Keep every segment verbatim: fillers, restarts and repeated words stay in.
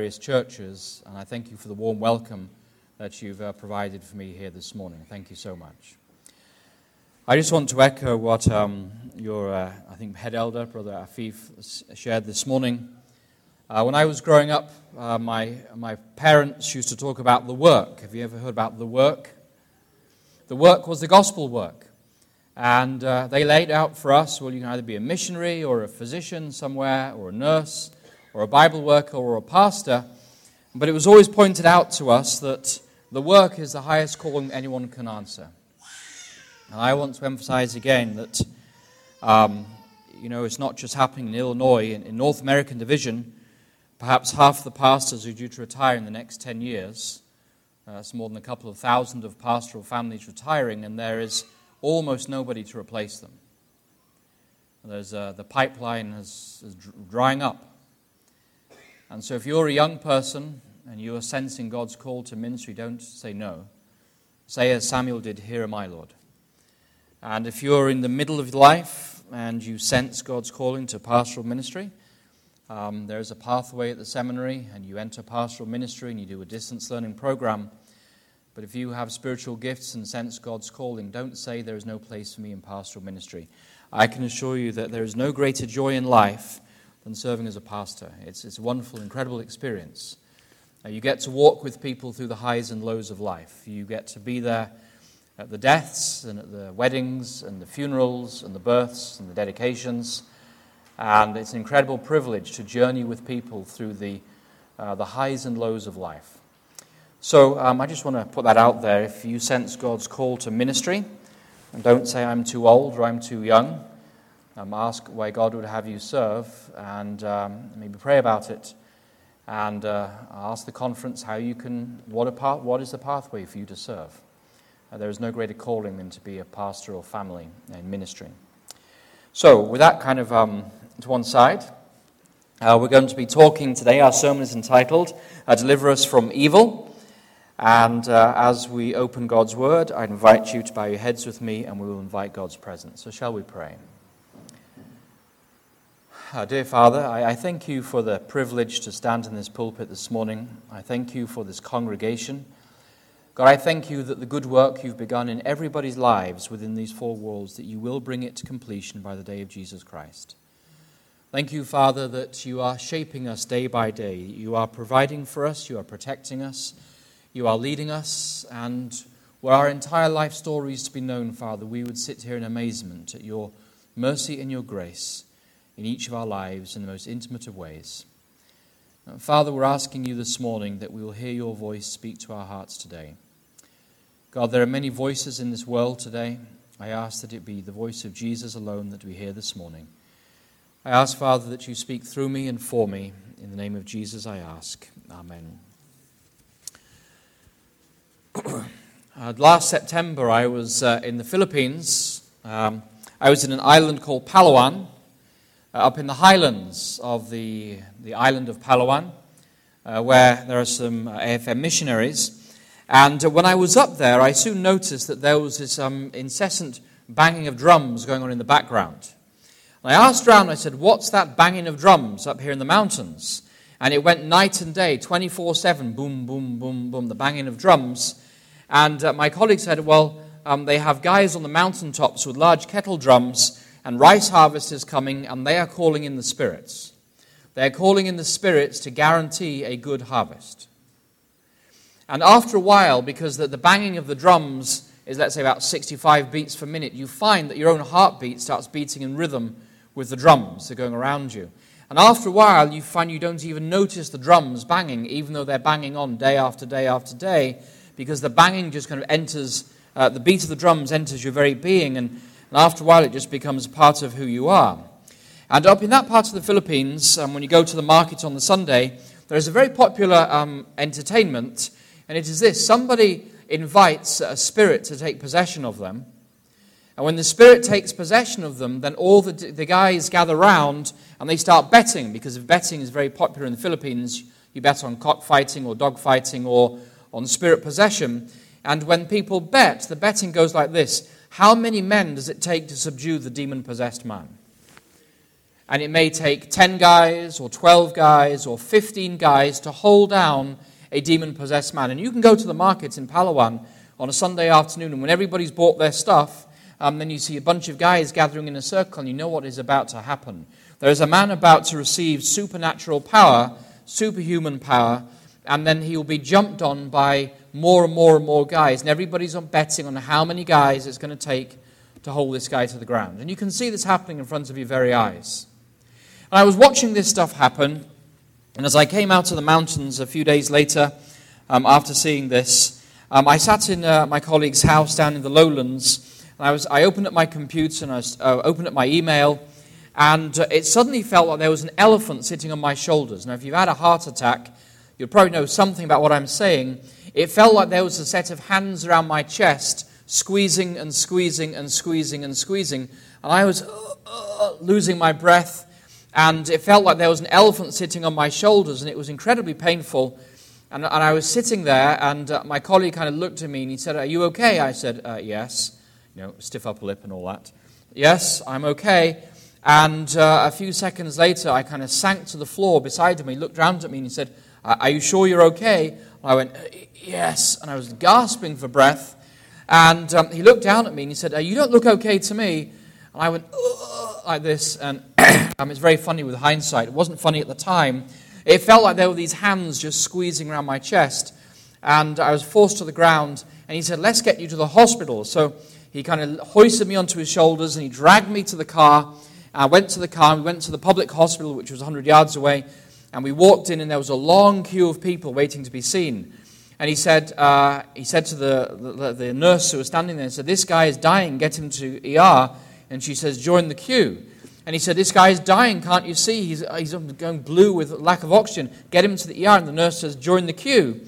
various churches, and I thank you for the warm welcome that you've uh, provided for me here this morning. Thank you so much. I just want to echo what um, your, uh, I think, head elder, Brother Afif, shared this morning. Uh, when I was growing up, uh, my my parents used to talk about the work. Have you ever heard about the work? The work was the gospel work. And uh, they laid out for us, well, you can either be a missionary or a physician somewhere or a nurse, or a Bible worker or a pastor, but it was always pointed out to us that the work is the highest calling anyone can answer. And I want to emphasize again that, um, you know, it's not just happening in Illinois. In, in North American Division, perhaps half the pastors are due to retire in the next ten years. Uh, that's more than a couple of thousand of pastoral families retiring, and there is almost nobody to replace them. There's, uh, the pipeline is, is drying up. And so if you're a young person and you are sensing God's call to ministry, don't say no. Say as Samuel did, "Here am I, Lord." And if you're in the middle of life and you sense God's calling to pastoral ministry, um, there is a pathway at the seminary, and you enter pastoral ministry and you do a distance learning program. But if you have spiritual gifts and sense God's calling, don't say there is no place for me in pastoral ministry. I can assure you that there is no greater joy in life than serving as a pastor. It's it's a wonderful, incredible experience. Uh, you get to walk with people through the highs and lows of life. You get to be there at the deaths and at the weddings and the funerals and the births and the dedications. And it's an incredible privilege to journey with people through the uh, the highs and lows of life. So um, I just want to put that out there. If you sense God's call to ministry, and don't say I'm too old or I'm too young. Um, ask where God would have you serve, and um, maybe pray about it, and uh, ask the conference how you can, what, a path, what is the pathway for you to serve. Uh, there is no greater calling than to be a pastoral family and ministry. So, with that kind of um, to one side, uh, we're going to be talking today. Our sermon is entitled, uh, Deliver Us From Evil, and uh, as we open God's Word, I invite you to bow your heads with me, and we will invite God's presence. So shall we pray? Uh, dear Father, I, I thank you for the privilege to stand in this pulpit this morning. I thank you for this congregation. God, I thank you that the good work you've begun in everybody's lives within these four walls, that you will bring it to completion by the day of Jesus Christ. Thank you, Father, that you are shaping us day by day. You are providing for us, you are protecting us, you are leading us, and were our entire life stories to be known, Father, we would sit here in amazement at your mercy and your grace in each of our lives in the most intimate of ways. Father, we're asking you this morning that we will hear your voice speak to our hearts today. God, there are many voices in this world today. I ask that it be the voice of Jesus alone that we hear this morning. I ask, Father, that you speak through me and for me. In the name of Jesus, I ask. Amen. uh, last September, I was uh, in the Philippines. Um, I was in an island called Palawan, Uh, up in the highlands of the, the island of Palawan, uh, where there are some uh, A F M missionaries. And uh, when I was up there, I soon noticed that there was this um, incessant banging of drums going on in the background. And I asked around, I said, "What's that banging of drums up here in the mountains?" And it went night and day, twenty-four seven, boom, boom, boom, boom, the banging of drums. And uh, my colleague said, well, um, they have guys on the mountaintops with large kettle drums, and rice harvest is coming, and they are calling in the spirits. They are calling in the spirits to guarantee a good harvest. And after a while, because the, the banging of the drums is, let's say, about sixty-five beats per minute, you find that your own heartbeat starts beating in rhythm with the drums that are going around you. And after a while, you find you don't even notice the drums banging, even though they're banging on day after day after day, because the banging just kind of enters, uh, the beat of the drums enters your very being, and And after a while, it just becomes part of who you are. And up in that part of the Philippines, um, when you go to the market on the Sunday, there is a very popular um, entertainment, and it is this. Somebody invites a spirit to take possession of them. And when the spirit takes possession of them, then all the, the guys gather round, and they start betting, because if betting is very popular in the Philippines, you bet on cockfighting or dogfighting or on spirit possession. And when people bet, the betting goes like this. How many men does it take to subdue the demon-possessed man? And it may take ten guys or twelve guys or fifteen guys to hold down a demon-possessed man. And you can go to the markets in Palawan on a Sunday afternoon, and when everybody's bought their stuff, um, then you see a bunch of guys gathering in a circle, and you know what is about to happen. There is a man about to receive supernatural power, superhuman power, and then he will be jumped on by more and more and more guys. And everybody's on betting on how many guys it's going to take to hold this guy to the ground. And you can see this happening in front of your very eyes. And I was watching this stuff happen, and as I came out of the mountains a few days later, um, after seeing this, um, I sat in uh, my colleague's house down in the lowlands, and I was I opened up my computer and I was, uh, opened up my email, and uh, it suddenly felt like there was an elephant sitting on my shoulders. Now, if you've had a heart attack, you'll probably know something about what I'm saying. It felt like there was a set of hands around my chest, squeezing and squeezing and squeezing and squeezing, and I was uh, uh, losing my breath. And it felt like there was an elephant sitting on my shoulders, and it was incredibly painful. And, and I was sitting there, and uh, my colleague kind of looked at me, and he said, "Are you okay?" I said, uh, "Yes." You know, stiff upper lip and all that. "Yes, I'm okay." And uh, a few seconds later, I kind of sank to the floor beside him. He looked round at me, and he said, "Are you sure you're okay?" And I went, "Yes." And I was gasping for breath. And um, he looked down at me, and he said, uh, "You don't look okay to me." And I went, "Ugh," like this, and um, it's very funny with hindsight. It wasn't funny at the time. It felt like there were these hands just squeezing around my chest, and I was forced to the ground, and he said, "Let's get you to the hospital." So he kind of hoisted me onto his shoulders, and he dragged me to the car. I went to the car, and we went to the public hospital, which was one hundred yards away, and we walked in, and there was a long queue of people waiting to be seen. And he said, uh, he said to the, the, the nurse who was standing there, he said, "This guy is dying, get him to E R." And she says, "Join the queue." And he said, "This guy is dying, can't you see? He's, he's going blue with lack of oxygen. Get him to the E R." And the nurse says, "Join the queue."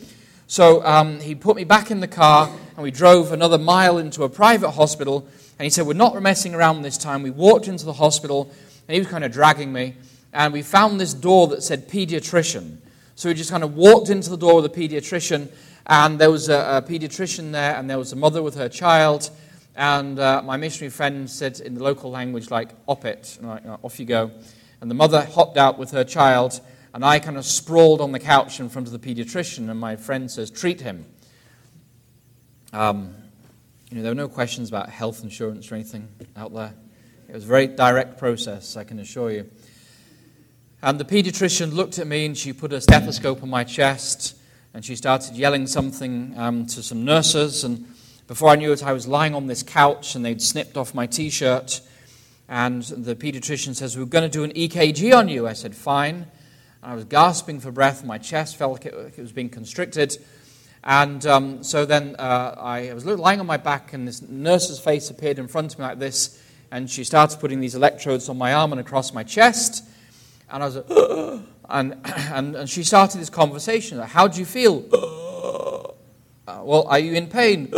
So um, he put me back in the car, and we drove another mile into a private hospital. And he said, "We're not messing around this time." We walked into the hospital, and he was kind of dragging me. And we found this door that said pediatrician. So we just kind of walked into the door with a pediatrician. And there was a, a pediatrician there, and there was a mother with her child. And uh, my missionary friend said in the local language, like, "Op it," and like, "Off you go." And the mother hopped out with her child, and I kind of sprawled on the couch in front of the pediatrician, and my friend says, "Treat him." Um, you know, there were no questions about health insurance or anything out there. It was a very direct process, I can assure you. And the pediatrician looked at me, and she put a stethoscope on my chest, and she started yelling something um, to some nurses, and before I knew it, I was lying on this couch, and they'd snipped off my T-shirt, and the pediatrician says, "We're going to do an E K G on you." I said, "Fine." And I was gasping for breath. My chest felt like it, like it was being constricted. And um, so then uh, I was lying on my back, and this nurse's face appeared in front of me like this, and she started putting these electrodes on my arm and across my chest. And I was like, and, and, and she started this conversation, like, "How do you feel?" Uh, "well, are you in pain?"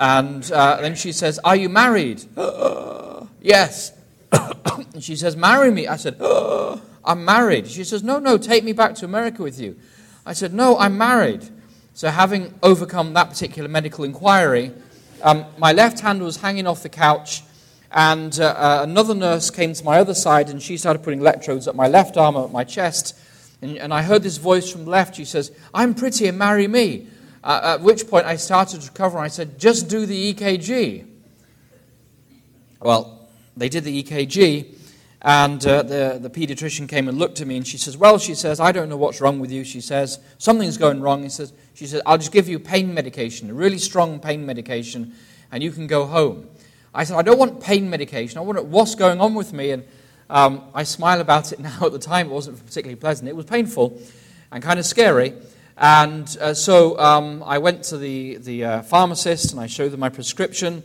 And uh, then she says, "Are you married?" "Yes." And she says, "Marry me." I said, "I'm married." She says, no, no, "Take me back to America with you." I said, "No, I'm married." So having overcome that particular medical inquiry, um, my left hand was hanging off the couch, and uh, uh, another nurse came to my other side, and she started putting electrodes at my left arm, at my chest, and, and I heard this voice from the left. She says, "I'm pretty and marry me." Uh, at which point I started to recover, and I said, "Just do the E K G." Well, they did the E K G, and uh, the, the pediatrician came and looked at me, and she says, "Well," she says, "I don't know what's wrong with you," she says, "something's going wrong." He says, she says, "I'll just give you pain medication, a really strong pain medication, and you can go home." I said, "I don't want pain medication. I want what's going on with me." And um, I smile about it now. At the time, it wasn't particularly pleasant. It was painful and kind of scary. And uh, so um, I went to the, the uh, pharmacist, and I showed her my prescription,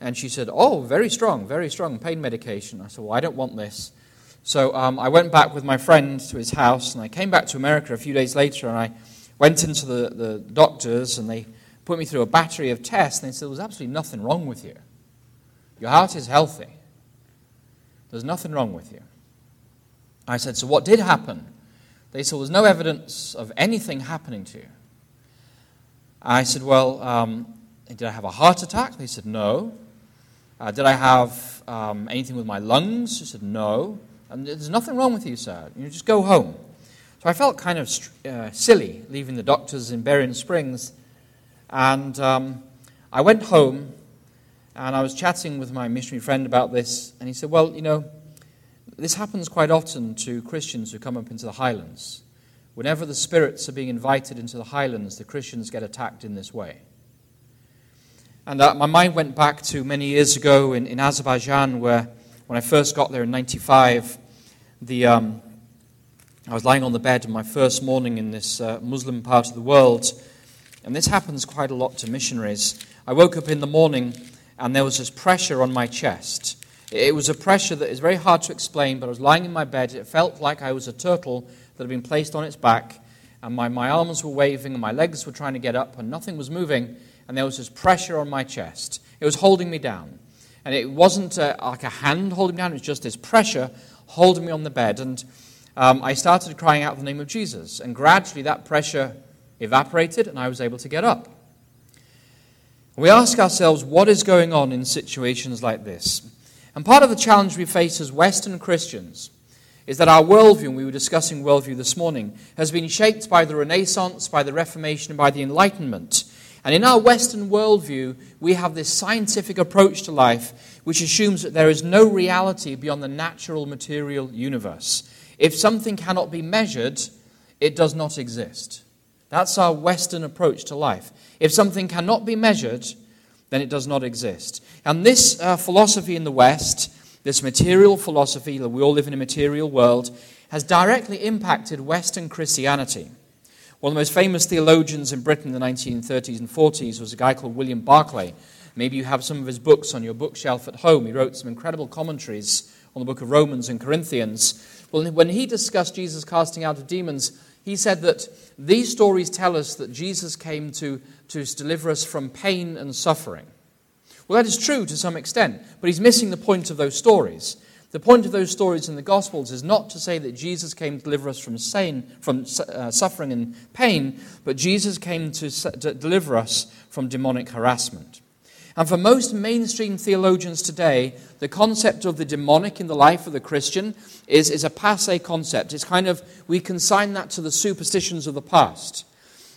and she said, "Oh, very strong, very strong pain medication." I said, "Well, I don't want this." So um, I went back with my friend to his house, and I came back to America a few days later, and I went into the, the doctors, and they put me through a battery of tests, and they said, "There's absolutely nothing wrong with you. Your heart is healthy. There's nothing wrong with you." I said, "So what did happen?" They said, "There's no evidence of anything happening to you." I said, "Well, um, did I have a heart attack?" They said, "No." Uh, did I have um, anything with my lungs? She said, no. And there's nothing wrong with you, sir. You know, just go home. So I felt kind of uh, silly leaving the doctors in Berrien Springs. And um, I went home, and I was chatting with my missionary friend about this. And he said, well, you know, this happens quite often to Christians who come up into the highlands. Whenever the spirits are being invited into the highlands, the Christians get attacked in this way. And uh, my mind went back to many years ago in, in Azerbaijan, where when I first got there in ninety-five, the um, I was lying on the bed on my first morning in this uh, Muslim part of the world. And this happens quite a lot to missionaries. I woke up in the morning, and there was this pressure on my chest. It was a pressure that is very hard to explain, but I was lying in my bed. It felt like I was a turtle that had been placed on its back, and my, my arms were waving, and my legs were trying to get up, and nothing was moving. And there was this pressure on my chest. It was holding me down. And it wasn't uh, like a hand holding me down. It was just this pressure holding me on the bed. And um, I started crying out the name of Jesus. And gradually that pressure evaporated, and I was able to get up. We ask ourselves, what is going on in situations like this? And part of the challenge we face as Western Christians is that our worldview, and we were discussing worldview this morning, has been shaped by the Renaissance, by the Reformation, and by the Enlightenment. And in our Western worldview, we have this scientific approach to life which assumes that there is no reality beyond the natural material universe. If something cannot be measured, it does not exist. That's our Western approach to life. If something cannot be measured, then it does not exist. And this uh, philosophy in the West, this material philosophy, that we all live in a material world, has directly impacted Western Christianity. One of the most famous theologians in Britain in the nineteen thirties and forties was a guy called William Barclay. Maybe you have some of his books on your bookshelf at home. He wrote some incredible commentaries on the book of Romans and Corinthians. Well, when he discussed Jesus casting out of demons, he said that these stories tell us that Jesus came to, to deliver us from pain and suffering. Well, that is true to some extent, but he's missing the point of those stories. The point of those stories in the Gospels is not to say that Jesus came to deliver us from, sane, from uh, suffering and pain, but Jesus came to, to deliver us from demonic harassment. And for most mainstream theologians today, the concept of the demonic in the life of the Christian is, is a passé concept. It's kind of, we consign that to the superstitions of the past.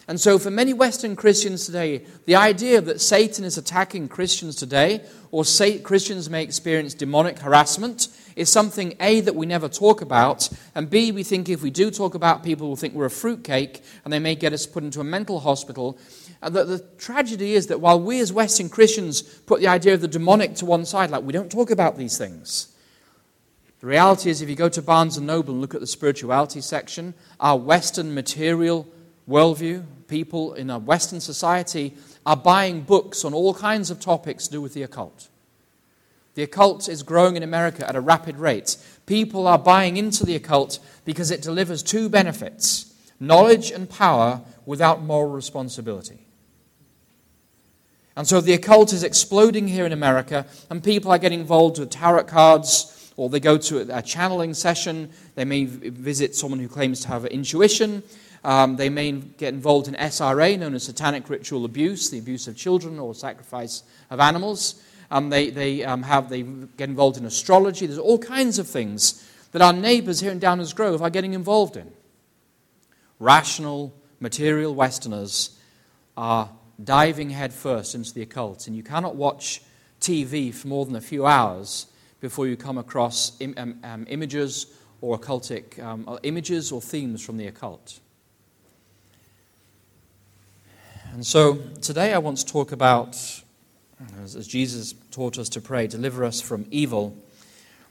And so for many Western Christians today, the idea that Satan is attacking Christians today, or say Christians may experience demonic harassment, is something, A, that we never talk about, and B, we think if we do talk about, people will think we're a fruitcake, and they may get us put into a mental hospital. And the, the tragedy is that while we as Western Christians put the idea of the demonic to one side, like we don't talk about these things, the reality is if you go to Barnes and Noble and look at the spirituality section, our Western material worldview, people in our Western society are buying books on all kinds of topics to do with the occult. The occult is growing in America at a rapid rate. People are buying into the occult because it delivers two benefits: knowledge and power without moral responsibility. And so the occult is exploding here in America, and people are getting involved with tarot cards, or they go to a channeling session. They may visit someone who claims to have intuition. Um, they may get involved in S R A, known as satanic ritual abuse, the abuse of children or sacrifice of animals. Um, they they um, have they get involved in astrology. There's all kinds of things that our neighbours here in Downers Grove are getting involved in. Rational, material Westerners are diving headfirst into the occult, and you cannot watch T V for more than a few hours before you come across im- um, um, images or occultic um, or images or themes from the occult. And so today I want to talk about, as Jesus taught us to pray, deliver us from evil,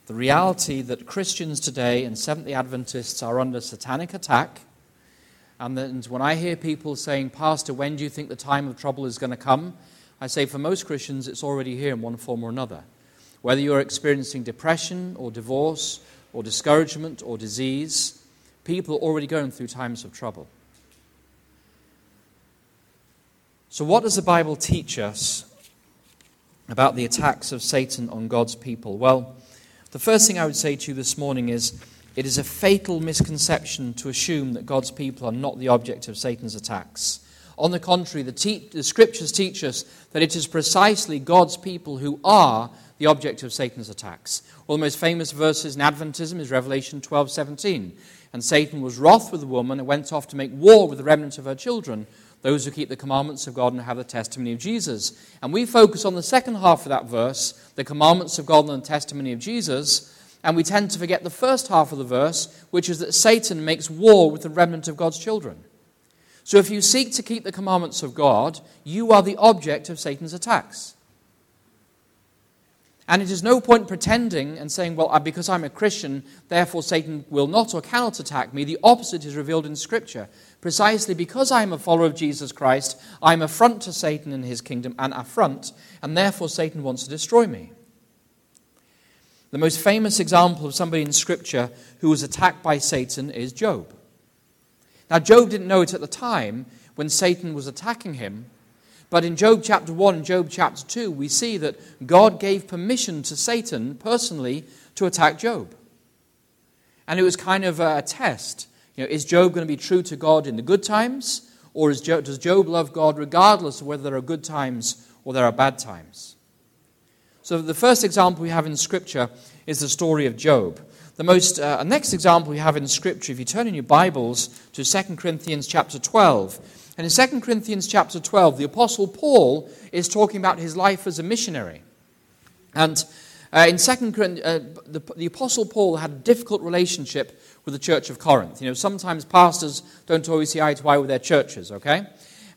the reality that Christians today and Seventh-day Adventists are under satanic attack. And then when I hear people saying, Pastor, when do you think the time of trouble is going to come? I say for most Christians it's already here in one form or another. Whether you're experiencing depression or divorce or discouragement or disease, people are already going through times of trouble. So what does the Bible teach us about the attacks of Satan on God's people? Well, the first thing I would say to you this morning is it is a fatal misconception to assume that God's people are not the object of Satan's attacks. On the contrary, the, te- the Scriptures teach us that it is precisely God's people who are the object of Satan's attacks. One of the most famous verses in Adventism is Revelation twelve seventeen. And Satan was wroth with the woman and went off to make war with the remnant of her children, those who keep the commandments of God and have the testimony of Jesus. And we focus on the second half of that verse, the commandments of God and the testimony of Jesus, and we tend to forget the first half of the verse, which is that Satan makes war with the remnant of God's children. So if you seek to keep the commandments of God, you are the object of Satan's attacks. And it is no point pretending and saying, well, because I'm a Christian, therefore Satan will not or cannot attack me. The opposite is revealed in Scripture. Precisely because I'm a follower of Jesus Christ, I'm an affront to Satan and his kingdom, an affront, and therefore Satan wants to destroy me. The most famous example of somebody in Scripture who was attacked by Satan is Job. Now, Job didn't know it at the time when Satan was attacking him, but in Job chapter one and Job chapter two, we see that God gave permission to Satan personally to attack Job. And it was kind of a test. You know, is Job going to be true to God in the good times, or is Job, does Job love God regardless of whether there are good times or there are bad times? So the first example we have in Scripture is the story of Job. The most uh, next example we have in Scripture, if you turn in your Bibles to Second Corinthians chapter twelve. And in Second Corinthians chapter twelve, the Apostle Paul is talking about his life as a missionary. And uh, in Second Corinthians, uh, the, the Apostle Paul had a difficult relationship with the church of Corinth. You know, sometimes pastors don't always see eye to eye with their churches, okay?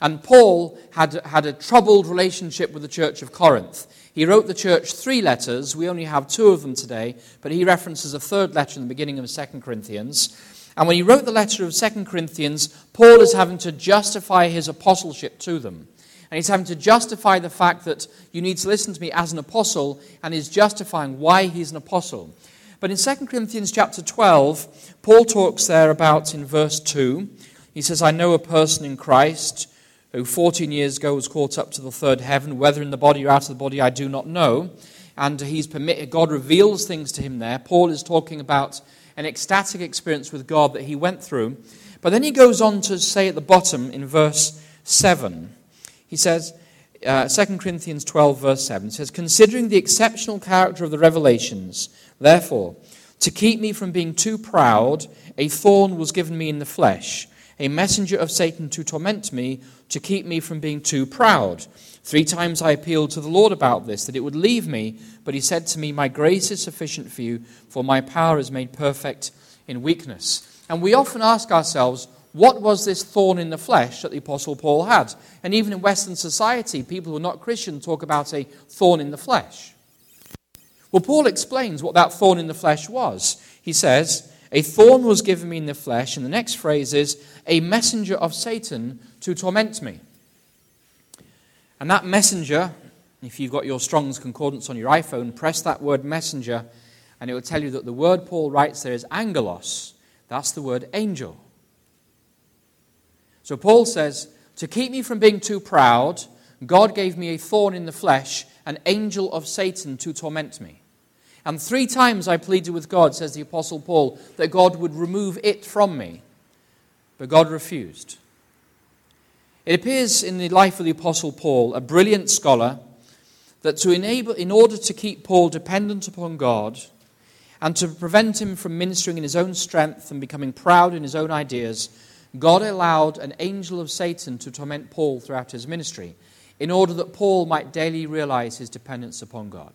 And Paul had, had a troubled relationship with the church of Corinth. He wrote the church three letters. We only have two of them today, but he references a third letter in the beginning of Second Corinthians. And when he wrote the letter of Second Corinthians, Paul is having to justify his apostleship to them. And he's having to justify the fact that you need to listen to me as an apostle, and he's justifying why he's an apostle. But in Second Corinthians chapter twelve, Paul talks there about, in verse two, he says, I know a person in Christ who fourteen years ago was caught up to the third heaven, whether in the body or out of the body, I do not know. And he's permitted, God reveals things to him there. Paul is talking about an ecstatic experience with God that he went through. But then he goes on to say at the bottom in verse seven, he says, uh, Second Corinthians twelve verse seven, he says, considering the exceptional character of the revelations, therefore, to keep me from being too proud, a thorn was given me in the flesh, a messenger of Satan to torment me, to keep me from being too proud. Three times I appealed to the Lord about this, that it would leave me, but he said to me, my grace is sufficient for you, for my power is made perfect in weakness. And we often ask ourselves, what was this thorn in the flesh that the Apostle Paul had? And even in Western society, people who are not Christian talk about a thorn in the flesh. Well, Paul explains what that thorn in the flesh was. He says, a thorn was given me in the flesh, and the next phrase is, a messenger of Satan to torment me. And that messenger, if you've got your Strong's Concordance on your iPhone, press that word messenger, and it will tell you that the word Paul writes there is angelos. That's the word angel. So Paul says, to keep me from being too proud, God gave me a thorn in the flesh, an angel of Satan to torment me. And three times I pleaded with God, says the Apostle Paul, that God would remove it from me. But God refused. It appears in the life of the Apostle Paul, a brilliant scholar, that to enable, in order to keep Paul dependent upon God and to prevent him from ministering in his own strength and becoming proud in his own ideas, God allowed an angel of Satan to torment Paul throughout his ministry in order that Paul might daily realize his dependence upon God.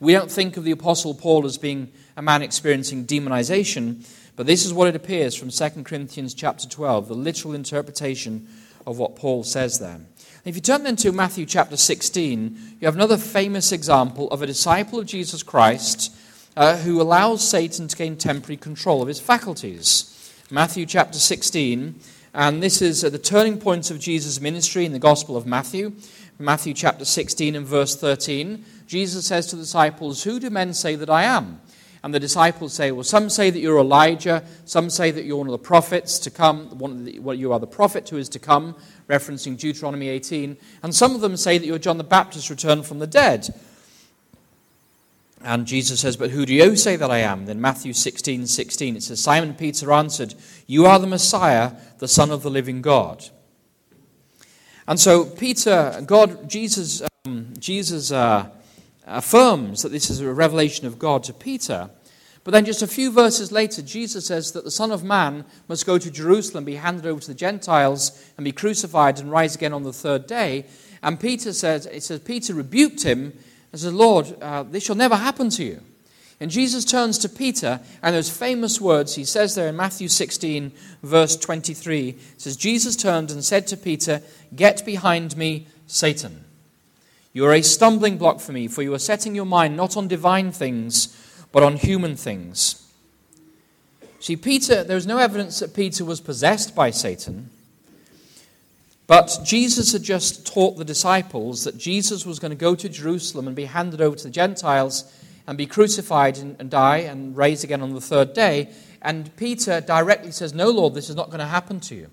We don't think of the Apostle Paul as being a man experiencing demonization, but this is what it appears from Second Corinthians chapter twelve, the literal interpretation of what Paul says there. And if you turn then to Matthew chapter sixteen, you have another famous example of a disciple of Jesus Christ uh, who allows Satan to gain temporary control of his faculties. Matthew chapter sixteen, and this is at the turning point of Jesus' ministry in the Gospel of Matthew. Matthew chapter sixteen and verse thirteen, Jesus says to the disciples, who do men say that I am? And the disciples say, well, some say that you're Elijah, some say that you're one of the prophets to come, one of the, well, you are the prophet who is to come, referencing Deuteronomy eighteen, and some of them say that you're John the Baptist returned from the dead. And Jesus says, but who do you say that I am? Then Matthew sixteen, sixteen, it says, Simon Peter answered, you are the Messiah, the Son of the living God. And so Peter, God, Jesus, um, Jesus uh, affirms that this is a revelation of God to Peter. But then just a few verses later, Jesus says that the Son of Man must go to Jerusalem, be handed over to the Gentiles, and be crucified and rise again on the third day. And Peter says, it says, Peter rebuked him and says, Lord, uh, this shall never happen to you. And Jesus turns to Peter, and those famous words he says there in Matthew sixteen, verse twenty-three, says, Jesus turned and said to Peter, "Get behind me, Satan. You are a stumbling block for me, for you are setting your mind not on divine things, but on human things." See, Peter, there is no evidence that Peter was possessed by Satan, but Jesus had just taught the disciples that Jesus was going to go to Jerusalem and be handed over to the Gentiles and be crucified and, and die and raised again on the third day. And Peter directly says, "No, Lord, this is not going to happen to you."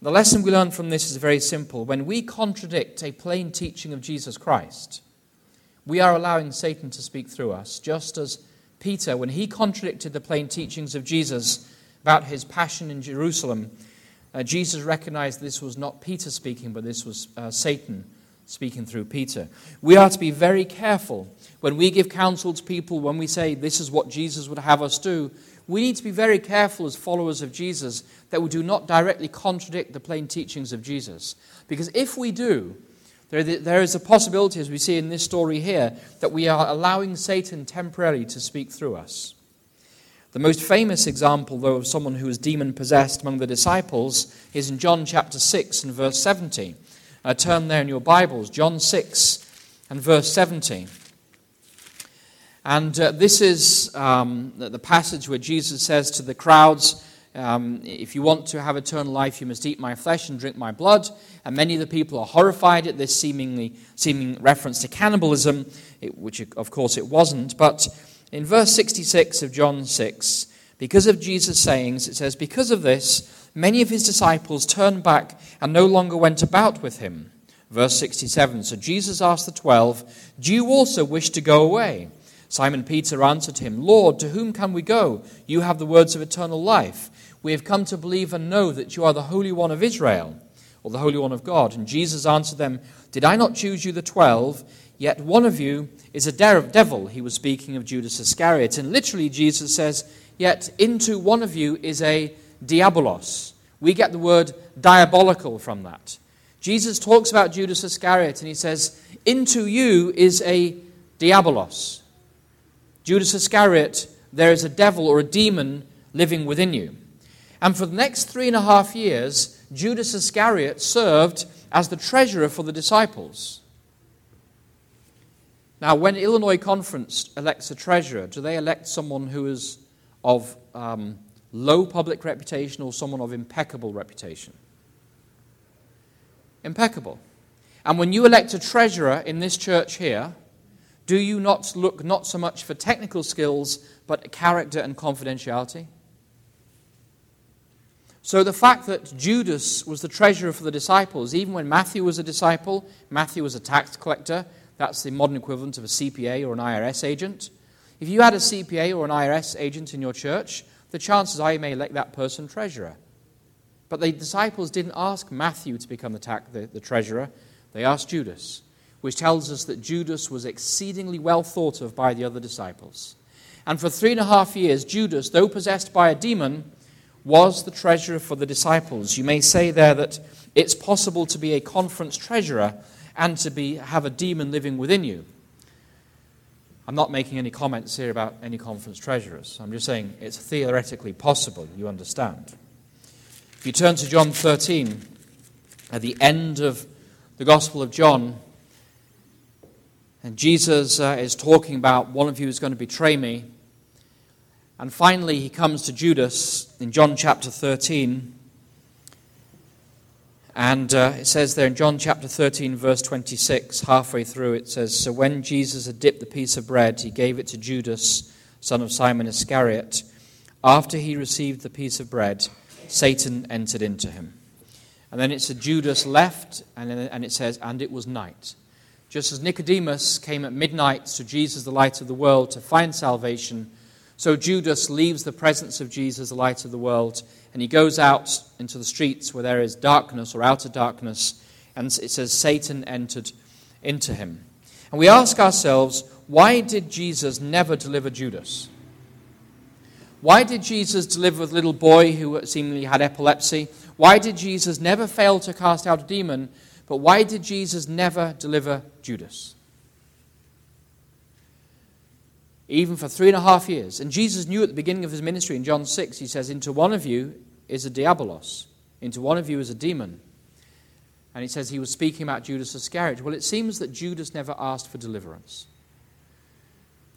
The lesson we learn from this is very simple. When we contradict a plain teaching of Jesus Christ, we are allowing Satan to speak through us, just as Peter, when he contradicted the plain teachings of Jesus about his passion in Jerusalem, uh, Jesus recognized this was not Peter speaking, but this was uh, Satan speaking through Peter. We are to be very careful when we give counsel to people, when we say this is what Jesus would have us do. We need to be very careful as followers of Jesus that we do not directly contradict the plain teachings of Jesus. Because if we do, there is a possibility, as we see in this story here, that we are allowing Satan temporarily to speak through us. The most famous example, though, of someone who was demon-possessed among the disciples is in John chapter six and verse seventy. Uh, turn there in your Bibles, John six and verse seventy. And uh, this is um, the passage where Jesus says to the crowds, um, if you want to have eternal life, you must eat my flesh and drink my blood. And many of the people are horrified at this seemingly seeming reference to cannibalism, it, which of course it wasn't. But in verse sixty-six of John six, because of Jesus' sayings, it says, because of this, many of his disciples turned back and no longer went about with him. Verse sixty-seven, so Jesus asked the twelve, "Do you also wish to go away?" Simon Peter answered him, "Lord, to whom can we go? You have the words of eternal life. We have come to believe and know that you are the Holy One of Israel," or the Holy One of God. And Jesus answered them, "Did I not choose you, the twelve? Yet one of you is a devil." He was speaking of Judas Iscariot. And literally Jesus says, "Yet into one of you is a diabolos." We get the word diabolical from that. Jesus talks about Judas Iscariot and he says, "Into you is a diabolos." Judas Iscariot, there is a devil or a demon living within you. And for the next three and a half years, Judas Iscariot served as the treasurer for the disciples. Now, when Illinois Conference elects a treasurer, do they elect someone who is of um, low public reputation or someone of impeccable reputation? Impeccable. And when you elect a treasurer in this church here, do you not look not so much for technical skills, but character and confidentiality? So the fact that Judas was the treasurer for the disciples, even when Matthew was a disciple, Matthew was a tax collector, that's the modern equivalent of a C P A or an I R S agent. If you had a C P A or an I R S agent in your church, the chances are you may elect that person treasurer. But the disciples didn't ask Matthew to become the, ta- the, the treasurer. They asked Judas, which tells us that Judas was exceedingly well thought of by the other disciples. And for three and a half years, Judas, though possessed by a demon, was the treasurer for the disciples. You may say there that it's possible to be a conference treasurer and to be have a demon living within you. I'm not making any comments here about any conference treasurers. I'm just saying it's theoretically possible, you understand. If you turn to John thirteen, at the end of the Gospel of John, and Jesus uh, is talking about one of you is going to betray me. And finally he comes to Judas in John chapter thirteen. And uh, it says there in John chapter thirteen, verse twenty-six, halfway through, it says, "So when Jesus had dipped the piece of bread, he gave it to Judas, son of Simon Iscariot. After he received the piece of bread, Satan entered into him." And then it's a Judas left, and, and it says, "And it was night." Just as Nicodemus came at midnight to Jesus, the light of the world, to find salvation, so Judas leaves the presence of Jesus, the light of the world, and he goes out into the streets where there is darkness or outer darkness, and it says Satan entered into him. And we ask ourselves, why did Jesus never deliver Judas? Why did Jesus deliver the little boy who seemingly had epilepsy? Why did Jesus never fail to cast out a demon? But why did Jesus never deliver Judas? Even for three and a half years. And Jesus knew at the beginning of his ministry, in John six, he says, into one of you is a diabolos. Into one of you is a demon. And he says he was speaking about Judas Iscariot. Well, it seems that Judas never asked for deliverance.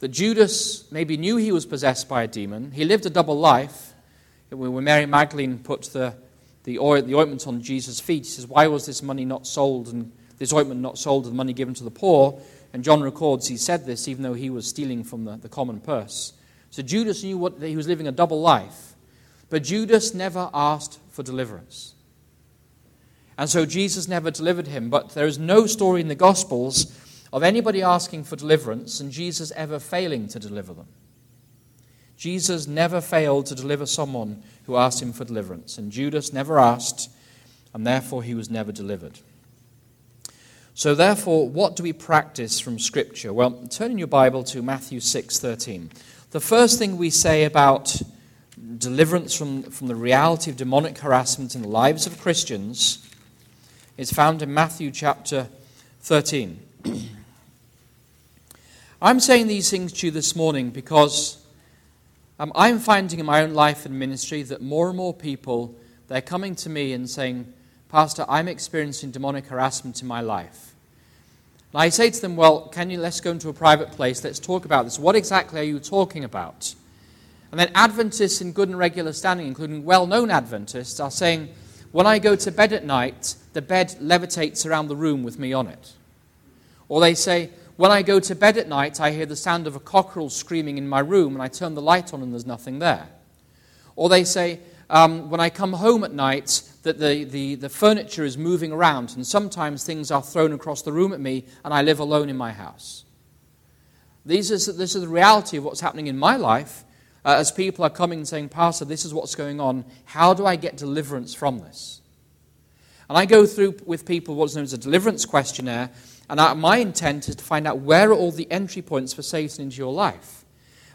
That Judas maybe knew he was possessed by a demon. He lived a double life. When Mary Magdalene put the, the, oil, the ointment on Jesus' feet, he says, why was this money not sold and this ointment not sold and the money given to the poor? And John records he said this even though he was stealing from the, the common purse. So Judas knew what, that he was living a double life. But Judas never asked for deliverance. And so Jesus never delivered him. But there is no story in the Gospels of anybody asking for deliverance and Jesus ever failing to deliver them. Jesus never failed to deliver someone who asked him for deliverance. And Judas never asked, and therefore he was never delivered. So therefore, what do we practice from Scripture? Well, turn in your Bible to Matthew six thirteen. The first thing we say about deliverance from, from the reality of demonic harassment in the lives of Christians is found in Matthew chapter thirteen. I'm saying these things to you this morning because um, I'm finding in my own life and ministry that more and more people, they're coming to me and saying, Pastor, I'm experiencing demonic harassment in my life. And I say to them, well, can you, let's go into a private place, let's talk about this. What exactly are you talking about? And then Adventists in good and regular standing, including well-known Adventists, are saying, when I go to bed at night, the bed levitates around the room with me on it. Or they say, when I go to bed at night, I hear the sound of a cockerel screaming in my room, and I turn the light on and there's nothing there. Or they say, um, when I come home at night, that the, the, the furniture is moving around, and sometimes things are thrown across the room at me, and I live alone in my house. These is, this is the reality of what's happening in my life, uh, as people are coming and saying, Pastor, this is what's going on. How do I get deliverance from this? And I go through with people what's known as a deliverance questionnaire, and my intent is to find out where are all the entry points for Satan into your life.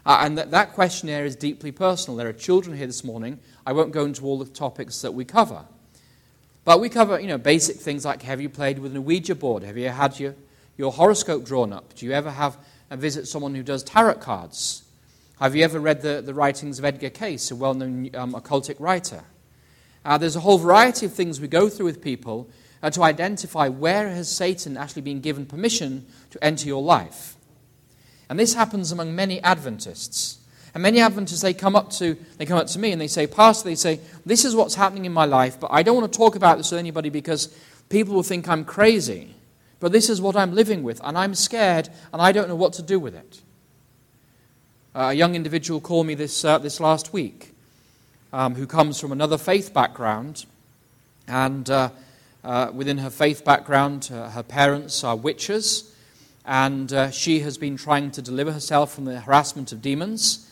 Uh, and that, that questionnaire is deeply personal. There are children here this morning. I won't go into all the topics that we cover. But we cover, you know, basic things like, have you played with an Ouija board? Have you had your, your horoscope drawn up? Do you ever have and visit someone who does tarot cards? Have you ever read the, the writings of Edgar Cayce, a well-known um, occultic writer? Uh, there's a whole variety of things we go through with people and to identify where has Satan actually been given permission to enter your life. And this happens among many Adventists. And many Adventists, they come up to they come up to me and they say, Pastor, they say, this is what's happening in my life, but I don't want to talk about this with anybody because people will think I'm crazy. But this is what I'm living with, and I'm scared, and I don't know what to do with it. Uh, a young individual called me this, uh, this last week um, who comes from another faith background, and Uh, Uh, within her faith background, uh, her parents are witches, and uh, she has been trying to deliver herself from the harassment of demons.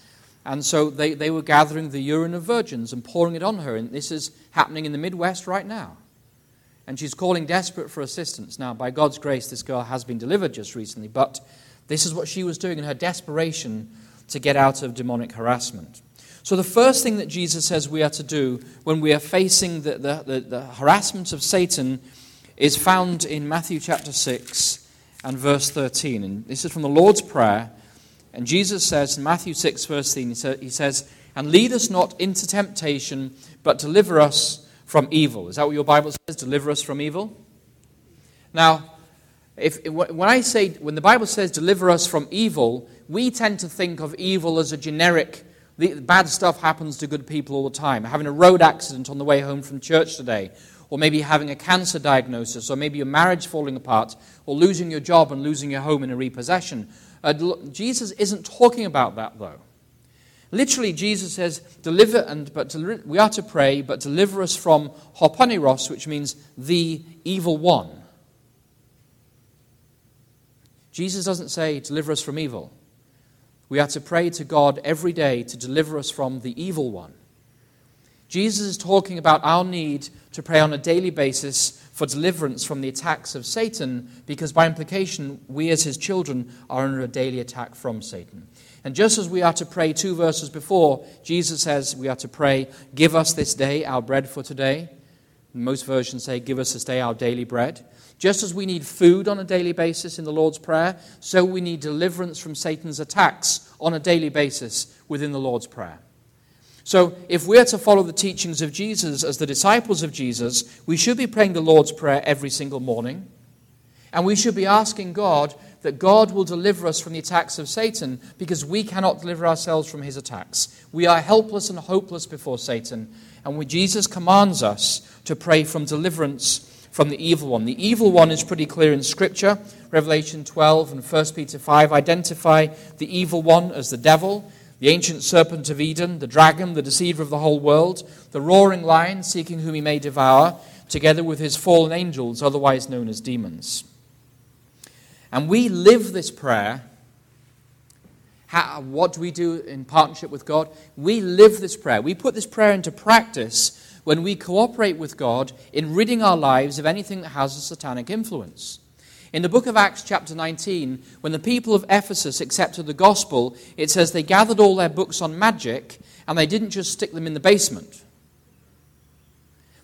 And so they, they were gathering the urine of virgins and pouring it on her. And this is happening in the Midwest right now. And she's calling desperate for assistance. Now, by God's grace, this girl has been delivered just recently, but this is what she was doing in her desperation to get out of demonic harassment. So the first thing that Jesus says we are to do when we are facing the, the, the, the harassment of Satan is found in Matthew chapter six and verse thirteen. And this is from the Lord's Prayer. And Jesus says in Matthew six, verse thirteen, he says, and lead us not into temptation, but deliver us from evil. Is that what your Bible says? Deliver us from evil? Now, if when I say, when the Bible says deliver us from evil, we tend to think of evil as a generic the bad stuff happens to good people all the time. Having a road accident on the way home from church today, or maybe having a cancer diagnosis, or maybe your marriage falling apart, or losing your job and losing your home in a repossession. Uh, Jesus isn't talking about that, though. Literally, Jesus says, "Deliver and but deli- we are to pray, but deliver us from hoponeros," which means the evil one. Jesus doesn't say, "Deliver us from evil." We are to pray to God every day to deliver us from the evil one. Jesus is talking about our need to pray on a daily basis for deliverance from the attacks of Satan, because by implication, we as his children are under a daily attack from Satan. And just as we are to pray two verses before, Jesus says we are to pray, give us this day our bread for today. Most versions say, give us this day our daily bread. Just as we need food on a daily basis in the Lord's Prayer, so we need deliverance from Satan's attacks on a daily basis within the Lord's Prayer. So if we're to follow the teachings of Jesus as the disciples of Jesus, we should be praying the Lord's Prayer every single morning. And we should be asking God that God will deliver us from the attacks of Satan, because we cannot deliver ourselves from his attacks. We are helpless and hopeless before Satan. And when Jesus commands us to pray from deliverance from the evil one. The evil one is pretty clear in Scripture. Revelation twelve and First Peter five identify the evil one as the devil, the ancient serpent of Eden, the dragon, the deceiver of the whole world, the roaring lion seeking whom he may devour, together with his fallen angels, otherwise known as demons. And we live this prayer. How, what do we do in partnership with God? We live this prayer. We put this prayer into practice when we cooperate with God in ridding our lives of anything that has a satanic influence. In the book of Acts chapter nineteen, when the people of Ephesus accepted the gospel, it says they gathered all their books on magic, and they didn't just stick them in the basement.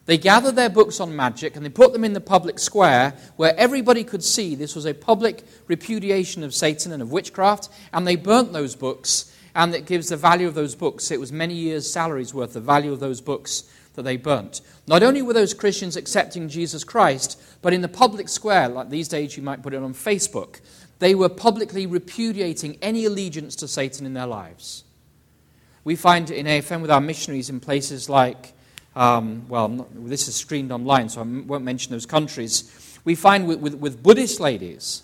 They gathered their books on magic, and they put them in the public square where everybody could see. This was a public repudiation of Satan and of witchcraft, and they burnt those books, and it gives the value of those books. It was many years' salaries worth, the value of those books that they burnt. Not only were those Christians accepting Jesus Christ, but in the public square, like these days you might put it on Facebook, they were publicly repudiating any allegiance to Satan in their lives. We find in A F M with our missionaries in places like, um, well, not, this is streamed online, so I won't mention those countries. We find with, with, with Buddhist ladies,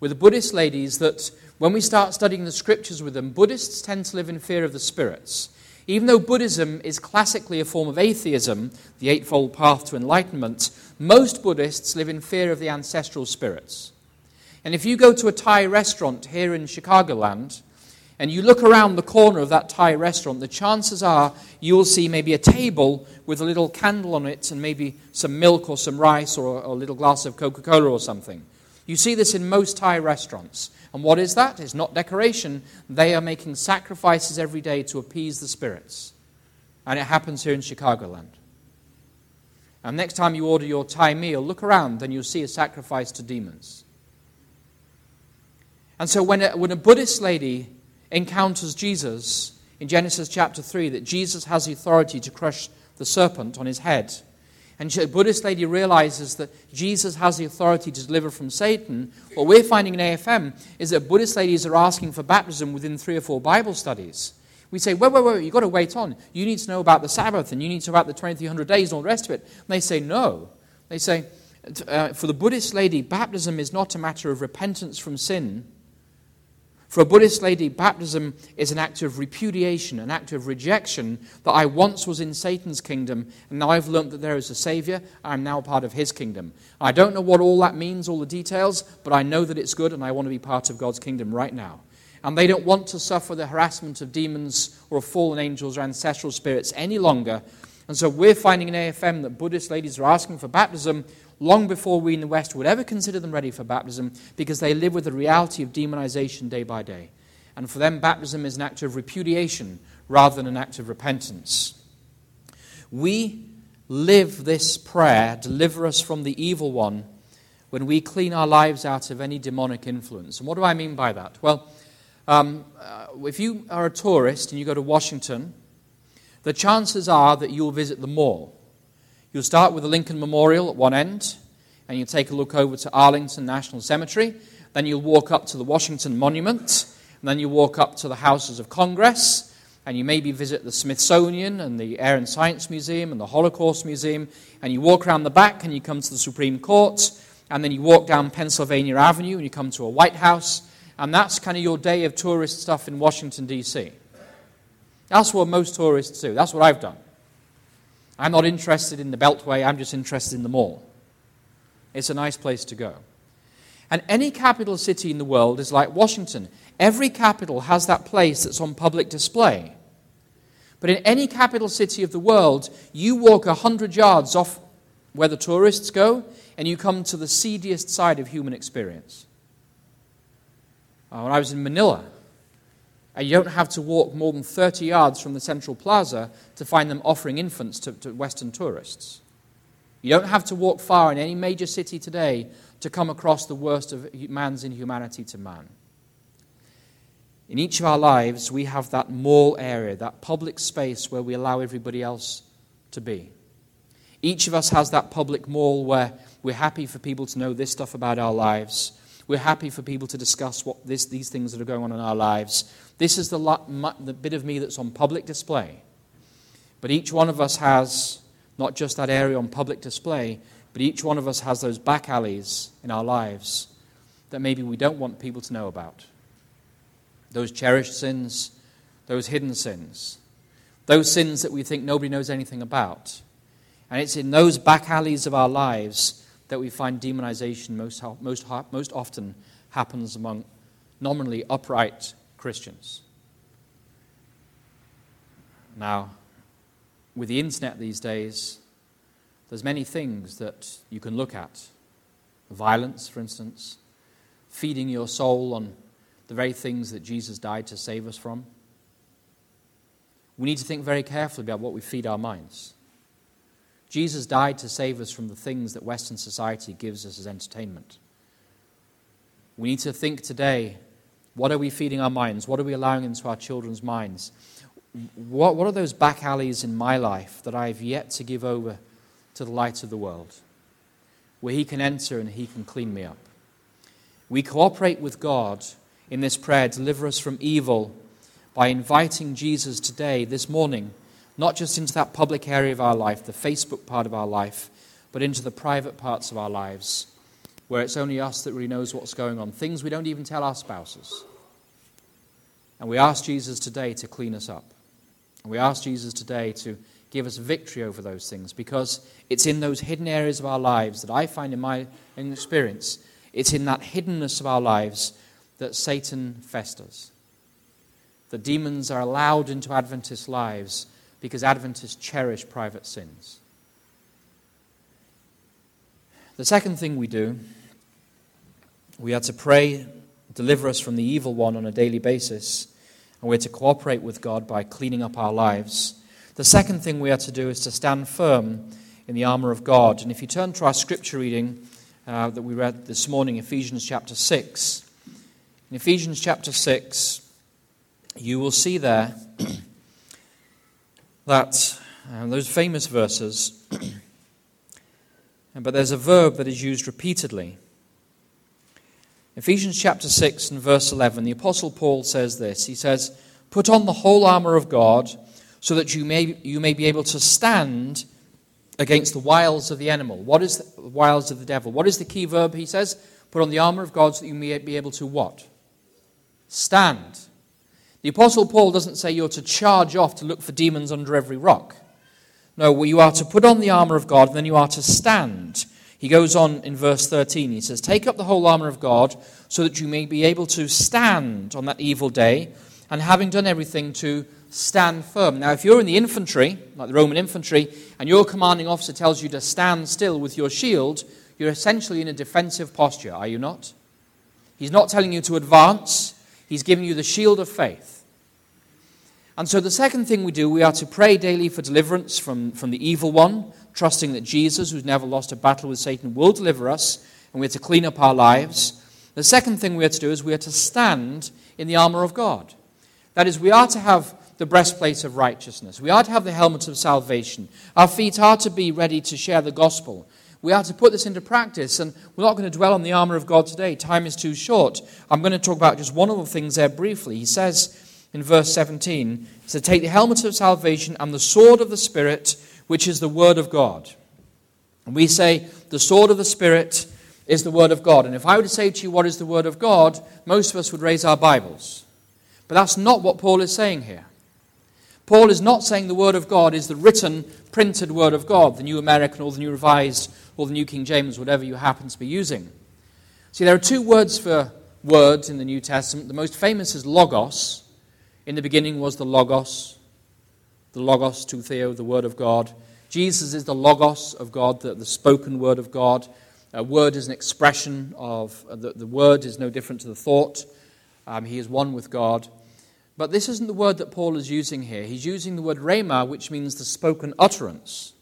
with Buddhist ladies that when we start studying the scriptures with them, Buddhists tend to live in fear of the spirits. Even though Buddhism is classically a form of atheism, the Eightfold Path to Enlightenment, most Buddhists live in fear of the ancestral spirits. And if you go to a Thai restaurant here in Chicagoland, and you look around the corner of that Thai restaurant, the chances are you'll see maybe a table with a little candle on it and maybe some milk or some rice or a little glass of Coca-Cola or something. You see this in most Thai restaurants. And what is that? It's not decoration. They are making sacrifices every day to appease the spirits. And it happens here in Chicagoland. And next time you order your Thai meal, look around and you'll see a sacrifice to demons. And so when a, when a Buddhist lady encounters Jesus in Genesis chapter three, that Jesus has the authority to crush the serpent on his head, and the Buddhist lady realizes that Jesus has the authority to deliver from Satan. What we're finding in A F M is that Buddhist ladies are asking for baptism within three or four Bible studies. We say, wait, wait, wait, you've got to wait on. You need to know about the Sabbath, and you need to know about the twenty-three hundred days and all the rest of it. And they say, no. They say, uh, for the Buddhist lady, baptism is not a matter of repentance from sin. For a Buddhist lady, baptism is an act of repudiation, an act of rejection, that I once was in Satan's kingdom, and now I've learned that there is a Savior, I'm now part of his kingdom. I don't know what all that means, all the details, but I know that it's good, and I want to be part of God's kingdom right now. And they don't want to suffer the harassment of demons or of fallen angels or ancestral spirits any longer. And so we're finding in A F M that Buddhist ladies are asking for baptism long before we in the West would ever consider them ready for baptism, because they live with the reality of demonization day by day. And for them, baptism is an act of repudiation rather than an act of repentance. We live this prayer, deliver us from the evil one, when we clean our lives out of any demonic influence. And what do I mean by that? Well, um, uh, if you are a tourist and you go to Washington, the chances are that you'll visit the mall. You'll start with the Lincoln Memorial at one end, and you'll take a look over to Arlington National Cemetery. Then you'll walk up to the Washington Monument, and then you'll walk up to the Houses of Congress, and you maybe visit the Smithsonian and the Air and Science Museum and the Holocaust Museum, and you walk around the back and you come to the Supreme Court, and then you walk down Pennsylvania Avenue and you come to a White House, and that's kind of your day of tourist stuff in Washington, D C. That's what most tourists do. That's what I've done. I'm not interested in the Beltway, I'm just interested in the mall. It's a nice place to go. And any capital city in the world is like Washington. Every capital has that place that's on public display. But in any capital city of the world, you walk a hundred yards off where the tourists go, and you come to the seediest side of human experience. Uh, when I was in Manila, and you don't have to walk more than thirty yards from the Central Plaza to find them offering infants to, to Western tourists. You don't have to walk far in any major city today to come across the worst of man's inhumanity to man. In each of our lives, we have that mall area, that public space where we allow everybody else to be. Each of us has that public mall where we're happy for people to know this stuff about our lives. We're happy for people to discuss what this, these things that are going on in our lives. This is the, the bit of me that's on public display. But each one of us has not just that area on public display, but each one of us has those back alleys in our lives that maybe we don't want people to know about. Those cherished sins, those hidden sins, those sins that we think nobody knows anything about. And it's in those back alleys of our lives that we find demonization most most most often happens among nominally upright Christians. Now, with the internet these days, there's many things that you can look at. Violence, for instance, feeding your soul on the very things that Jesus died to save us from. We need to think very carefully about what we feed our minds. Jesus died to save us from the things that Western society gives us as entertainment. We need to think today, what are we feeding our minds? What are we allowing into our children's minds? What, what are those back alleys in my life that I've yet to give over to the light of the world, where he can enter and he can clean me up? We cooperate with God in this prayer, deliver us from evil, by inviting Jesus today, this morning, not just into that public area of our life, the Facebook part of our life, but into the private parts of our lives, where it's only us that really knows what's going on, things we don't even tell our spouses. And we ask Jesus today to clean us up. And we ask Jesus today to give us victory over those things, because it's in those hidden areas of our lives that I find in my own experience, it's in that hiddenness of our lives that Satan festers. The demons are allowed into Adventist lives because Adventists cherish private sins. The second thing we do, we are to pray, deliver us from the evil one on a daily basis, and we're to cooperate with God by cleaning up our lives. The second thing we are to do is to stand firm in the armor of God. And if you turn to our scripture reading uh, that we read this morning, Ephesians chapter six, in Ephesians chapter six, you will see there that um, those famous verses, but there's a verb that is used repeatedly. Ephesians chapter six and verse eleven, the Apostle Paul says this. He says, "Put on the whole armor of God, so that you may you may be able to stand against the wiles of the animal." What is the wiles of the devil? What is the key verb? He says, "Put on the armor of God so that you may be able to" what? Stand. The Apostle Paul doesn't say you're to charge off to look for demons under every rock. No, well, you are to put on the armor of God, and then you are to stand. He goes on in verse thirteen. He says, "Take up the whole armor of God so that you may be able to stand on that evil day, and having done everything to stand firm." Now, if you're in the infantry, like the Roman infantry, and your commanding officer tells you to stand still with your shield, you're essentially in a defensive posture, are you not? He's not telling you to advance. He's giving you the shield of faith. And so the second thing we do, we are to pray daily for deliverance from, from the evil one, trusting that Jesus, who's never lost a battle with Satan, will deliver us, and we're to clean up our lives. The second thing we are to do is we are to stand in the armor of God. That is, we are to have the breastplate of righteousness. We are to have the helmet of salvation. Our feet are to be ready to share the gospel. We are to put this into practice, and we're not going to dwell on the armor of God today. Time is too short. I'm going to talk about just one of the things there briefly. He says in verse seventeen, he said, "Take the helmet of salvation and the sword of the Spirit, which is the word of God." And we say the sword of the Spirit is the word of God. And if I were to say to you, what is the word of God? Most of us would raise our Bibles. But that's not what Paul is saying here. Paul is not saying the Word of God is the written, printed Word of God, the New American or the New Revised or the New King James, whatever you happen to be using. See, there are two words for words in the New Testament. The most famous is logos. In the beginning was the logos, the logos to theo, the Word of God. Jesus is the Logos of God, the, the spoken word of God. A word is an expression of, uh, the, the word is no different to the thought. Um, he is one with God. But this isn't the word that Paul is using here. He's using the word rhema, which means the spoken utterance.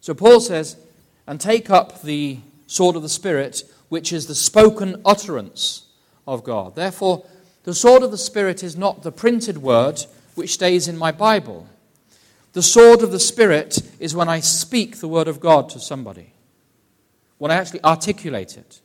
So Paul says, and take up the sword of the Spirit, which is the spoken utterance of God. Therefore, the sword of the Spirit is not the printed word which stays in my Bible. The sword of the Spirit is when I speak the word of God to somebody, when I actually articulate it,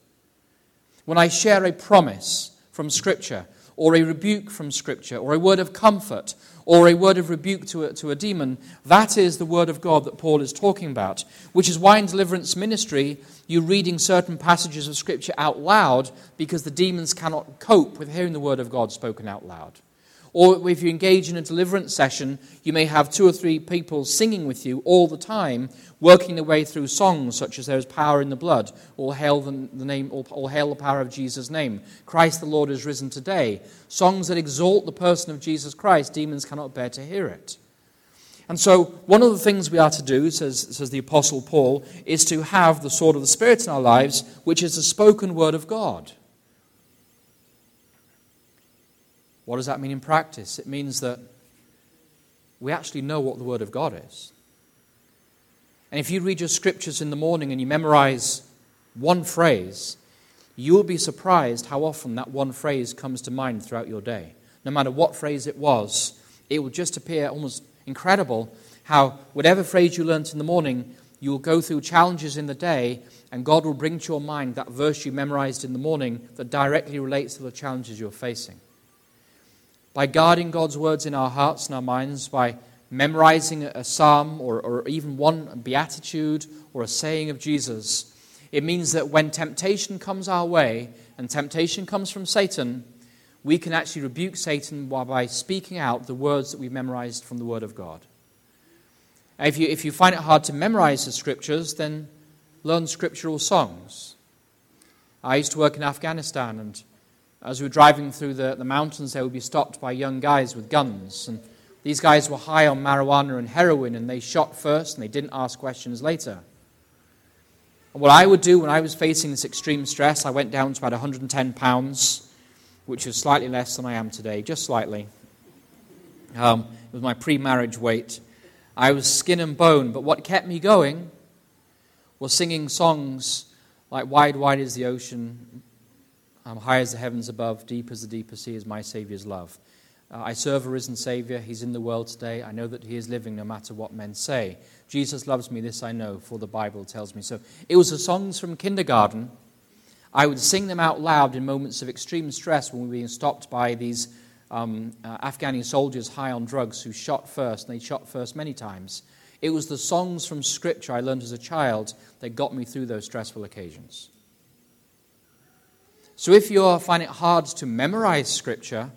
when I share a promise from Scripture, or a rebuke from Scripture, or a word of comfort, or a word of rebuke to a, to a demon. That is the word of God that Paul is talking about, which is why in deliverance ministry, you're reading certain passages of Scripture out loud because the demons cannot cope with hearing the word of God spoken out loud. Or if you engage in a deliverance session, you may have two or three people singing with you all the time, working their way through songs such as There Is Power in the Blood, All Hail the, the Name, All, All Hail the Power of Jesus' Name, Christ the Lord is Risen Today. Songs that exalt the person of Jesus Christ, demons cannot bear to hear it. And so one of the things we are to do, says, says the Apostle Paul, is to have the sword of the Spirit in our lives, which is the spoken word of God. What does that mean in practice? It means that we actually know what the Word of God is. And if you read your scriptures in the morning and you memorize one phrase, you will be surprised how often that one phrase comes to mind throughout your day. No matter what phrase it was, it will just appear almost incredible how whatever phrase you learnt in the morning, you will go through challenges in the day and God will bring to your mind that verse you memorized in the morning that directly relates to the challenges you're facing. By guarding God's words in our hearts and our minds, by memorizing a psalm or, or even one beatitude or a saying of Jesus, it means that when temptation comes our way, and temptation comes from Satan, we can actually rebuke Satan by speaking out the words that we've memorized from the Word of God. And if you, if you find it hard to memorize the Scriptures, then learn scriptural songs. I used to work in Afghanistan, and as we were driving through the, the mountains, they would be stopped by young guys with guns. And these guys were high on marijuana and heroin, and they shot first, and they didn't ask questions later. And what I would do when I was facing this extreme stress, I went down to about one hundred ten pounds, which is slightly less than I am today, just slightly. Um, it was my pre-marriage weight. I was skin and bone, but what kept me going was singing songs like Wide, Wide is the Ocean, Um, high as the heavens above, deep as the deepest sea is my Saviour's love. Uh, I serve a risen Saviour. He's in the world today. I know that he is living no matter what men say. Jesus loves me, this I know, for the Bible tells me so. It was the songs from kindergarten. I would sing them out loud in moments of extreme stress when we were being stopped by these um, uh, Afghani soldiers high on drugs who shot first, and they shot first many times. It was the songs from Scripture I learned as a child that got me through those stressful occasions. So if you find it hard to memorize Scripture,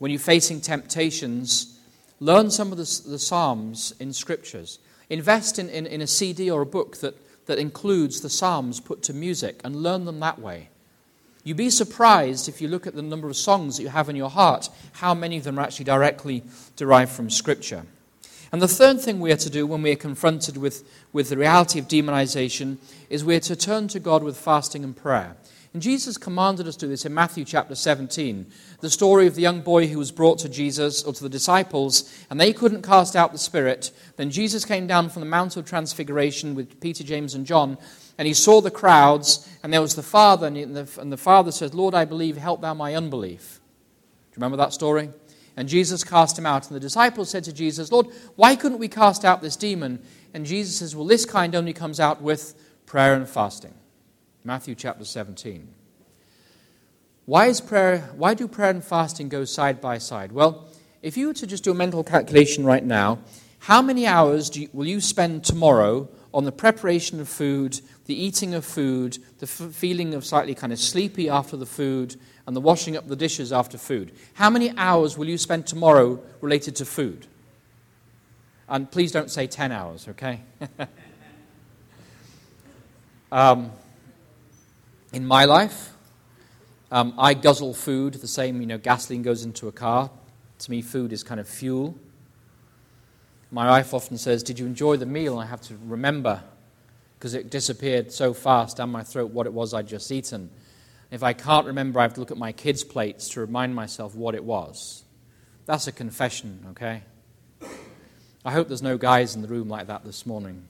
when you're facing temptations, learn some of the, the Psalms in Scriptures. Invest in, in, in a C D or a book that, that includes the Psalms put to music and learn them that way. You'd be surprised if you look at the number of songs that you have in your heart, how many of them are actually directly derived from Scripture. And the third thing we are to do when we are confronted with, with the reality of demonization is we are to turn to God with fasting and prayer. And Jesus commanded us to do this in Matthew chapter seventeen. The story of the young boy who was brought to Jesus, or to the disciples, and they couldn't cast out the spirit. Then Jesus came down from the Mount of Transfiguration with Peter, James, and John, and he saw the crowds, and there was the father, and the, and the father says, Lord, I believe, help thou my unbelief. Do you remember that story? And Jesus cast him out, and the disciples said to Jesus, Lord, why couldn't we cast out this demon? And Jesus says, well, this kind only comes out with prayer and fasting. Matthew chapter seventeen. Why is prayer? Why do prayer and fasting go side by side? Well, if you were to just do a mental calculation right now, how many hours do you, will you spend tomorrow on the preparation of food, the eating of food, the f- feeling of slightly kind of sleepy after the food, and the washing up the dishes after food? How many hours will you spend tomorrow related to food? And please don't say ten hours, okay? um... In my life, um, I guzzle food the same, you know, gasoline goes into a car. To me, food is kind of fuel. My wife often says, did you enjoy the meal? And I have to remember, because it disappeared so fast down my throat, what it was I'd just eaten. If I can't remember, I have to look at my kids' plates to remind myself what it was. That's a confession, okay? I hope there's no guys in the room like that this morning.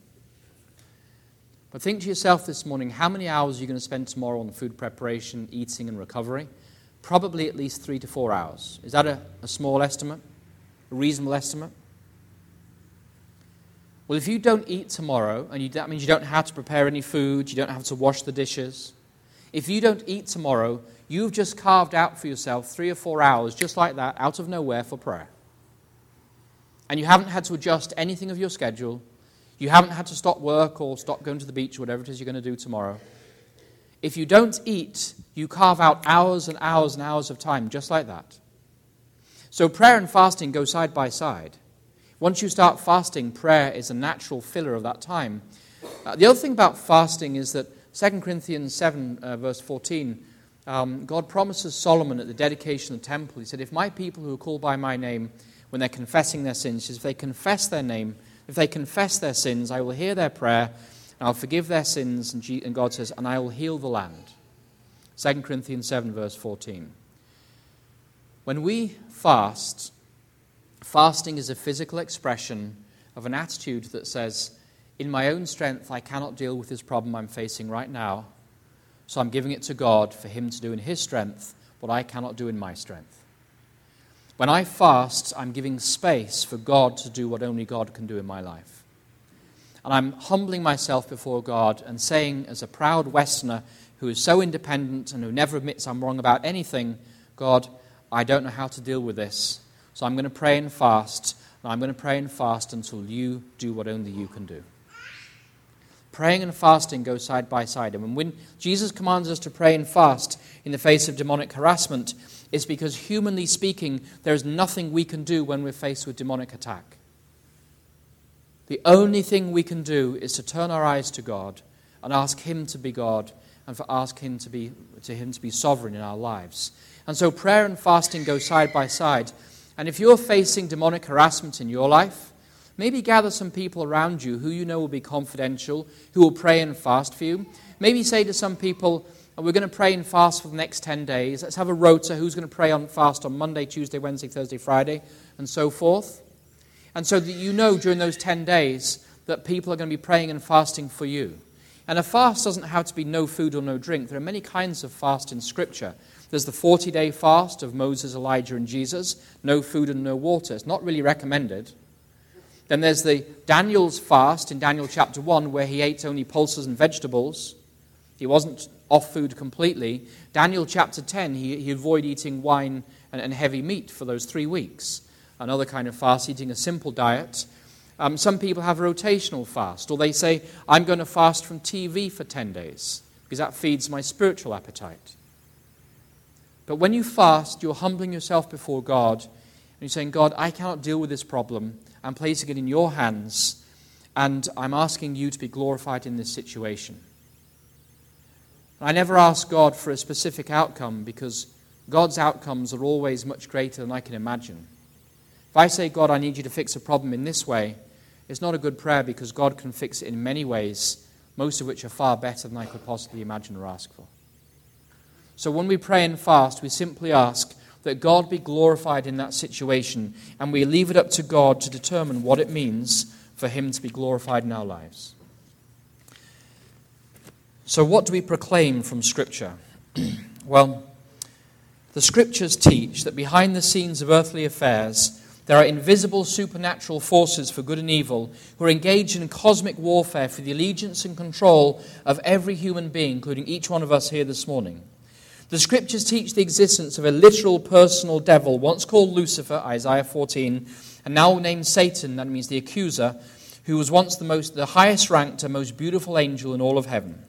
But think to yourself this morning, how many hours are you going to spend tomorrow on food preparation, eating, and recovery? Probably at least three to four hours. Is that a, a small estimate? A reasonable estimate? Well, if you don't eat tomorrow, and you, that means you don't have to prepare any food, you don't have to wash the dishes. If you don't eat tomorrow, you've just carved out for yourself three or four hours, just like that, out of nowhere for prayer. And you haven't had to adjust anything of your schedule. You haven't had to stop work or stop going to the beach or whatever it is you're going to do tomorrow. If you don't eat, you carve out hours and hours and hours of time, just like that. So prayer and fasting go side by side. Once you start fasting, prayer is a natural filler of that time. Uh, the other thing about fasting is that Second Corinthians seven, uh, verse fourteen, um, God promises Solomon at the dedication of the temple, he said, if my people who are called by my name, when they're confessing their sins, he says, if they confess their name, if they confess their sins, I will hear their prayer, and I'll forgive their sins, and, G- and God says, and I will heal the land. Second Corinthians seven, verse fourteen. When we fast, fasting is a physical expression of an attitude that says, in my own strength, I cannot deal with this problem I'm facing right now, so I'm giving it to God for him to do in his strength what I cannot do in my strength. When I fast, I'm giving space for God to do what only God can do in my life. And I'm humbling myself before God and saying, as a proud Westerner who is so independent and who never admits I'm wrong about anything, God, I don't know how to deal with this. So I'm going to pray and fast, and I'm going to pray and fast until you do what only you can do. Praying and fasting go side by side. And when Jesus commands us to pray and fast in the face of demonic harassment, it's because, humanly speaking, there is nothing we can do when we're faced with demonic attack. The only thing we can do is to turn our eyes to God and ask him to be God and for ask him to be, to him to be sovereign in our lives. And so prayer and fasting go side by side. And if you're facing demonic harassment in your life, maybe gather some people around you who you know will be confidential, who will pray and fast for you. Maybe say to some people, oh, we're going to pray and fast for the next ten days. Let's have a rota. Who's going to pray and fast on Monday, Tuesday, Wednesday, Thursday, Friday, and so forth. And so that you know during those ten days that people are going to be praying and fasting for you. And a fast doesn't have to be no food or no drink. There are many kinds of fast in Scripture. There's the forty-day fast of Moses, Elijah, and Jesus. No food and no water. It's not really recommended. Then there's the Daniel's fast in Daniel chapter one, where he ate only pulses and vegetables. He wasn't off food completely. Daniel chapter ten, he, he avoided eating wine and, and heavy meat for those three weeks. Another kind of fast, eating a simple diet. Um, some people have a rotational fast, or they say, I'm going to fast from T V for ten days, because that feeds my spiritual appetite. But when you fast, you're humbling yourself before God, and you're saying, God, I cannot deal with this problem. I'm placing it in your hands, and I'm asking you to be glorified in this situation. I never ask God for a specific outcome, because God's outcomes are always much greater than I can imagine. If I say, God, I need you to fix a problem in this way, it's not a good prayer, because God can fix it in many ways, most of which are far better than I could possibly imagine or ask for. So when we pray and fast, we simply ask that God be glorified in that situation, and we leave it up to God to determine what it means for him to be glorified in our lives. So what do we proclaim from Scripture? Well, the Scriptures teach that behind the scenes of earthly affairs, there are invisible supernatural forces for good and evil who are engaged in cosmic warfare for the allegiance and control of every human being, including each one of us here this morning. The Scriptures teach the existence of a literal personal devil, once called Lucifer, Isaiah fourteen, and now named Satan, that means the accuser, who was once the most, the highest ranked and most beautiful angel in all of heaven.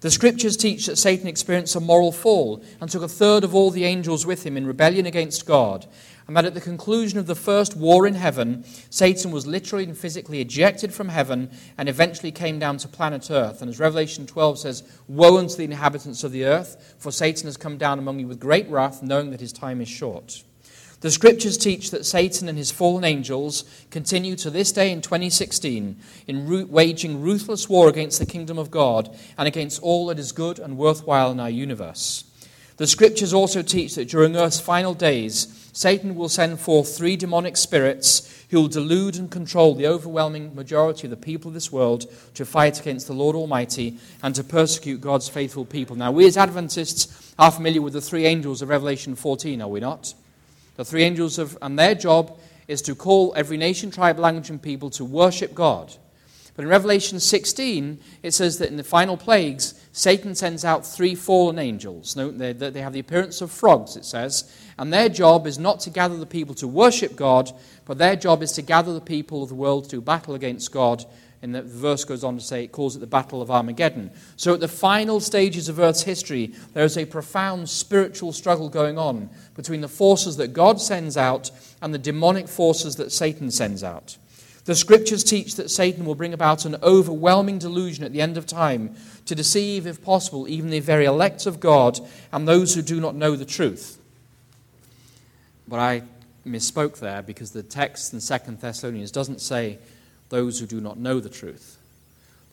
The Scriptures teach that Satan experienced a moral fall and took a third of all the angels with him in rebellion against God, and that at the conclusion of the first war in heaven, Satan was literally and physically ejected from heaven and eventually came down to planet Earth. And as Revelation twelve says, woe unto the inhabitants of the earth, for Satan has come down among you with great wrath, knowing that his time is short. The scriptures teach that Satan and his fallen angels continue to this day in twenty sixteen in waging ruthless war against the kingdom of God and against all that is good and worthwhile in our universe. The scriptures also teach that during Earth's final days, Satan will send forth three demonic spirits who will delude and control the overwhelming majority of the people of this world to fight against the Lord Almighty and to persecute God's faithful people. Now, we as Adventists are familiar with the three angels of Revelation fourteen, are we not? The three angels, of, and their job is to call every nation, tribe, language, and people to worship God. But in Revelation sixteen, it says that in the final plagues, Satan sends out three fallen angels. Note that they have the appearance of frogs, it says. And their job is not to gather the people to worship God, but their job is to gather the people of the world to battle against God. And the verse goes on to say, it calls it the Battle of Armageddon. So at the final stages of Earth's history, there is a profound spiritual struggle going on between the forces that God sends out and the demonic forces that Satan sends out. The scriptures teach that Satan will bring about an overwhelming delusion at the end of time to deceive, if possible, even the very elect of God and those who do not know the truth. But I misspoke there, because the text in Second Thessalonians doesn't say those who do not know the truth.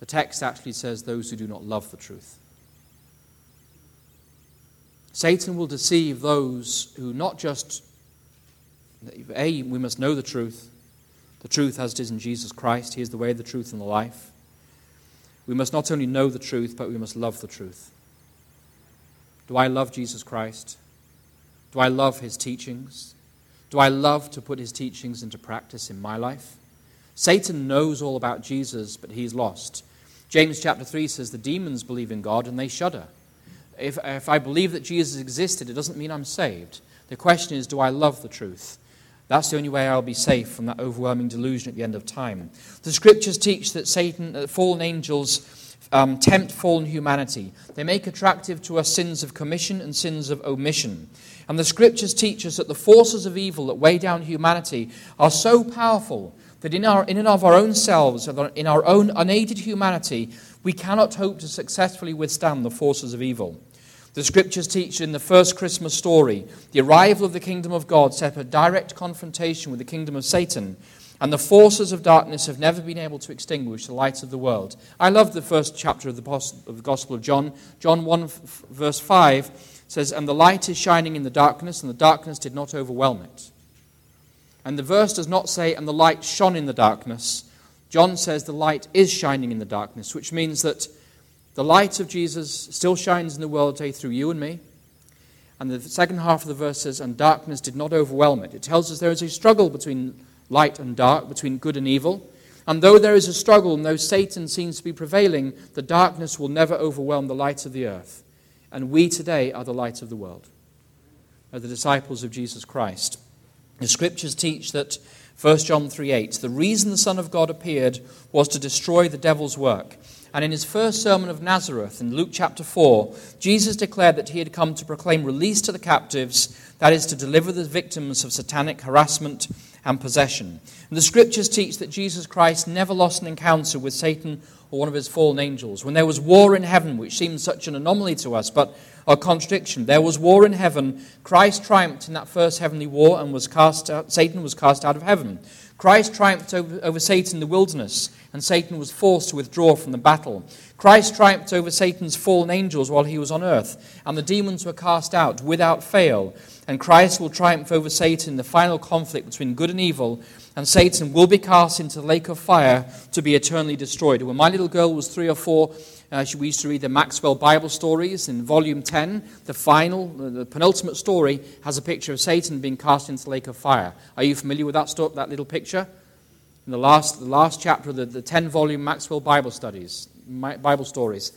The text actually says those who do not love the truth. Satan will deceive those who not just, A, we must know the truth, the truth as it is in Jesus Christ. He is the way, the truth, and the life. We must not only know the truth, but we must love the truth. Do I love Jesus Christ? Do I love his teachings? Do I love to put his teachings into practice in my life? Satan knows all about Jesus, but he's lost. James chapter three says the demons believe in God and they shudder. If, if I believe that Jesus existed, it doesn't mean I'm saved. The question is, do I love the truth? That's the only way I'll be safe from that overwhelming delusion at the end of time. The scriptures teach that Satan, that fallen angels um, tempt fallen humanity. They make attractive to us sins of commission and sins of omission. And the scriptures teach us that the forces of evil that weigh down humanity are so powerful that in, our, in and of our own selves, in our own unaided humanity, we cannot hope to successfully withstand the forces of evil. The scriptures teach in the first Christmas story, the arrival of the kingdom of God set a direct confrontation with the kingdom of Satan, and the forces of darkness have never been able to extinguish the light of the world. I love the first chapter of the Gospel of John. John one verse five says, "And the light is shining in the darkness, and the darkness did not overwhelm it." And the verse does not say, "And the light shone in the darkness." John says the light is shining in the darkness, which means that the light of Jesus still shines in the world today through you and me. And the second half of the verse says, "And darkness did not overwhelm it." It tells us there is a struggle between light and dark, between good and evil. And though there is a struggle, and though Satan seems to be prevailing, the darkness will never overwhelm the light of the earth. And we today are the light of the world, as the disciples of Jesus Christ. The scriptures teach that First John three eight, the reason the Son of God appeared was to destroy the devil's work. And in his first sermon of Nazareth, in Luke chapter four, Jesus declared that he had come to proclaim release to the captives, that is, to deliver the victims of satanic harassment and possession. And the scriptures teach that Jesus Christ never lost an encounter with Satan or one of his fallen angels. When there was war in heaven, which seems such an anomaly to us, but a contradiction, there was war in heaven. Christ triumphed in that first heavenly war and was cast out, Satan was cast out of heaven. Christ triumphed over, over Satan in the wilderness, and Satan was forced to withdraw from the battle. Christ triumphed over Satan's fallen angels while he was on earth, and the demons were cast out without fail. And Christ will triumph over Satan in the final conflict between good and evil, and Satan will be cast into the lake of fire to be eternally destroyed. When my little girl was three or four, Uh, we used to read the Maxwell Bible stories. In volume ten, the final, the penultimate story has a picture of Satan being cast into the lake of fire. Are you familiar with that story, that little picture? In the last, the last chapter of the, the ten-volume Maxwell Bible studies, Bible stories.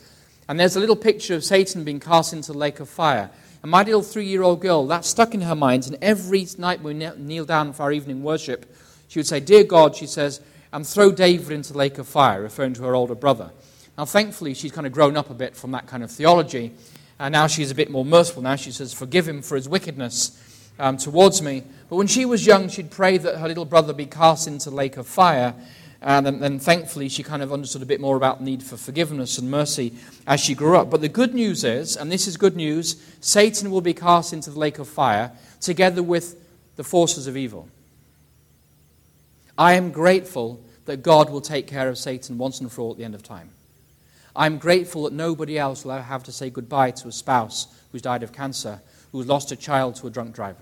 And there's a little picture of Satan being cast into the lake of fire. And my little three-year-old girl, that stuck in her mind, and every night when we kneel down for our evening worship, she would say, "Dear God," she says, "and throw David into the lake of fire," referring to her older brother. Now, thankfully, she's kind of grown up a bit from that kind of theology, and now she's a bit more merciful. Now she says, "Forgive him for his wickedness um, towards me." But when she was young, she'd pray that her little brother be cast into the lake of fire, and then, then thankfully she kind of understood a bit more about the need for forgiveness and mercy as she grew up. But the good news is, and this is good news, Satan will be cast into the lake of fire together with the forces of evil. I am grateful that God will take care of Satan once and for all at the end of time. I'm grateful that nobody else will ever have to say goodbye to a spouse who's died of cancer, who's lost a child to a drunk driver.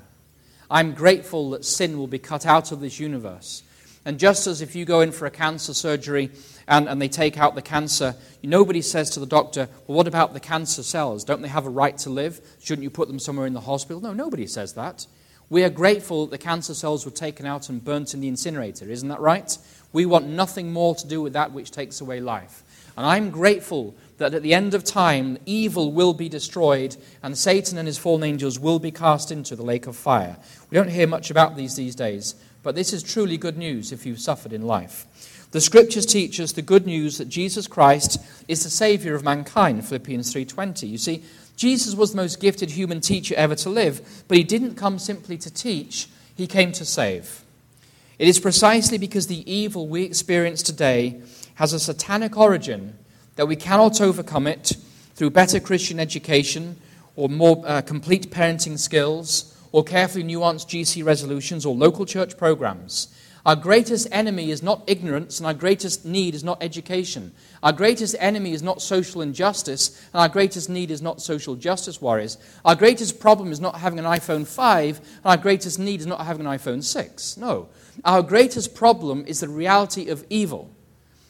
I'm grateful that sin will be cut out of this universe. And just as if you go in for a cancer surgery and, and they take out the cancer, nobody says to the doctor, well, what about the cancer cells? Don't they have a right to live? Shouldn't you put them somewhere in the hospital? No, nobody says that. We are grateful that the cancer cells were taken out and burnt in the incinerator. Isn't that right? We want nothing more to do with that which takes away life. And I'm grateful that at the end of time, evil will be destroyed and Satan and his fallen angels will be cast into the lake of fire. We don't hear much about these these days, but this is truly good news if you've suffered in life. The Scriptures teach us the good news that Jesus Christ is the Savior of mankind, Philippians three twenty. You see, Jesus was the most gifted human teacher ever to live, but he didn't come simply to teach, he came to save. It is precisely because the evil we experience today has a satanic origin that we cannot overcome it through better Christian education or more uh, complete parenting skills or carefully nuanced G C resolutions or local church programs. Our greatest enemy is not ignorance, and our greatest need is not education. Our greatest enemy is not social injustice, and our greatest need is not social justice warriors. Our greatest problem is not having an iPhone five, and our greatest need is not having an iPhone six. No. Our greatest problem is the reality of evil,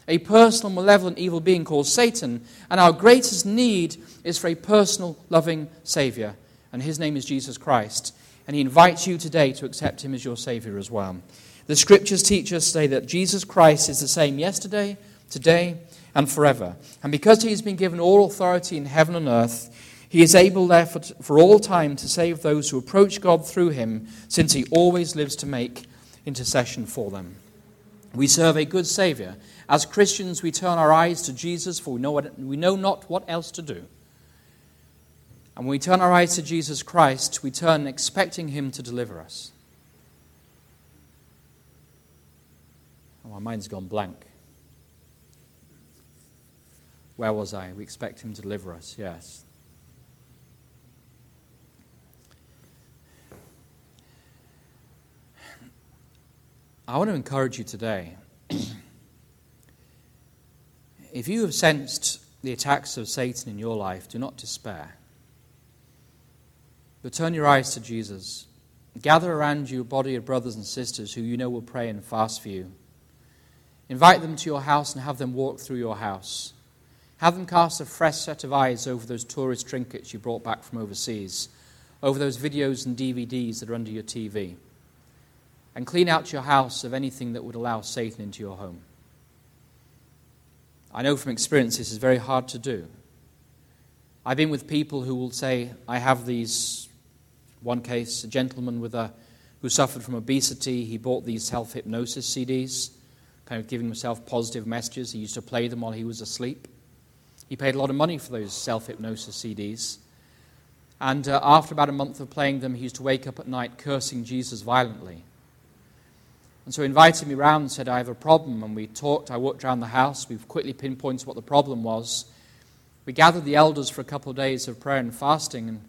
a personal, malevolent evil being called Satan, and our greatest need is for a personal, loving Savior, and his name is Jesus Christ, and he invites you today to accept him as your Savior as well. The Scriptures teach us today that Jesus Christ is the same yesterday, today, and forever. And because he has been given all authority in heaven and earth, he is able therefore for all time to save those who approach God through him, since he always lives to make intercession for them. We serve a good Savior. As Christians, we turn our eyes to Jesus, for we know, what, we know not what else to do. And when we turn our eyes to Jesus Christ, we turn expecting him to deliver us. Oh, my mind's gone blank. Where was I? We expect him to deliver us, yes. I want to encourage you today. If you have sensed the attacks of Satan in your life, do not despair. But turn your eyes to Jesus. Gather around you a body of brothers and sisters who you know will pray and fast for you. Invite them to your house and have them walk through your house. Have them cast a fresh set of eyes over those tourist trinkets you brought back from overseas, over those videos and D V Ds that are under your T V. And clean out your house of anything that would allow Satan into your home. I know from experience this is very hard to do. I've been with people who will say, I have these, one case, a gentleman with a, who suffered from obesity. He bought these self-hypnosis C Ds. Kind of giving himself positive messages. He used to play them while he was asleep. He paid a lot of money for those self-hypnosis C Ds. And uh, after about a month of playing them, he used to wake up at night cursing Jesus violently. And so he invited me round and said, I have a problem. And we talked. I walked around the house. We've quickly pinpointed what the problem was. We gathered the elders for a couple of days of prayer and fasting. And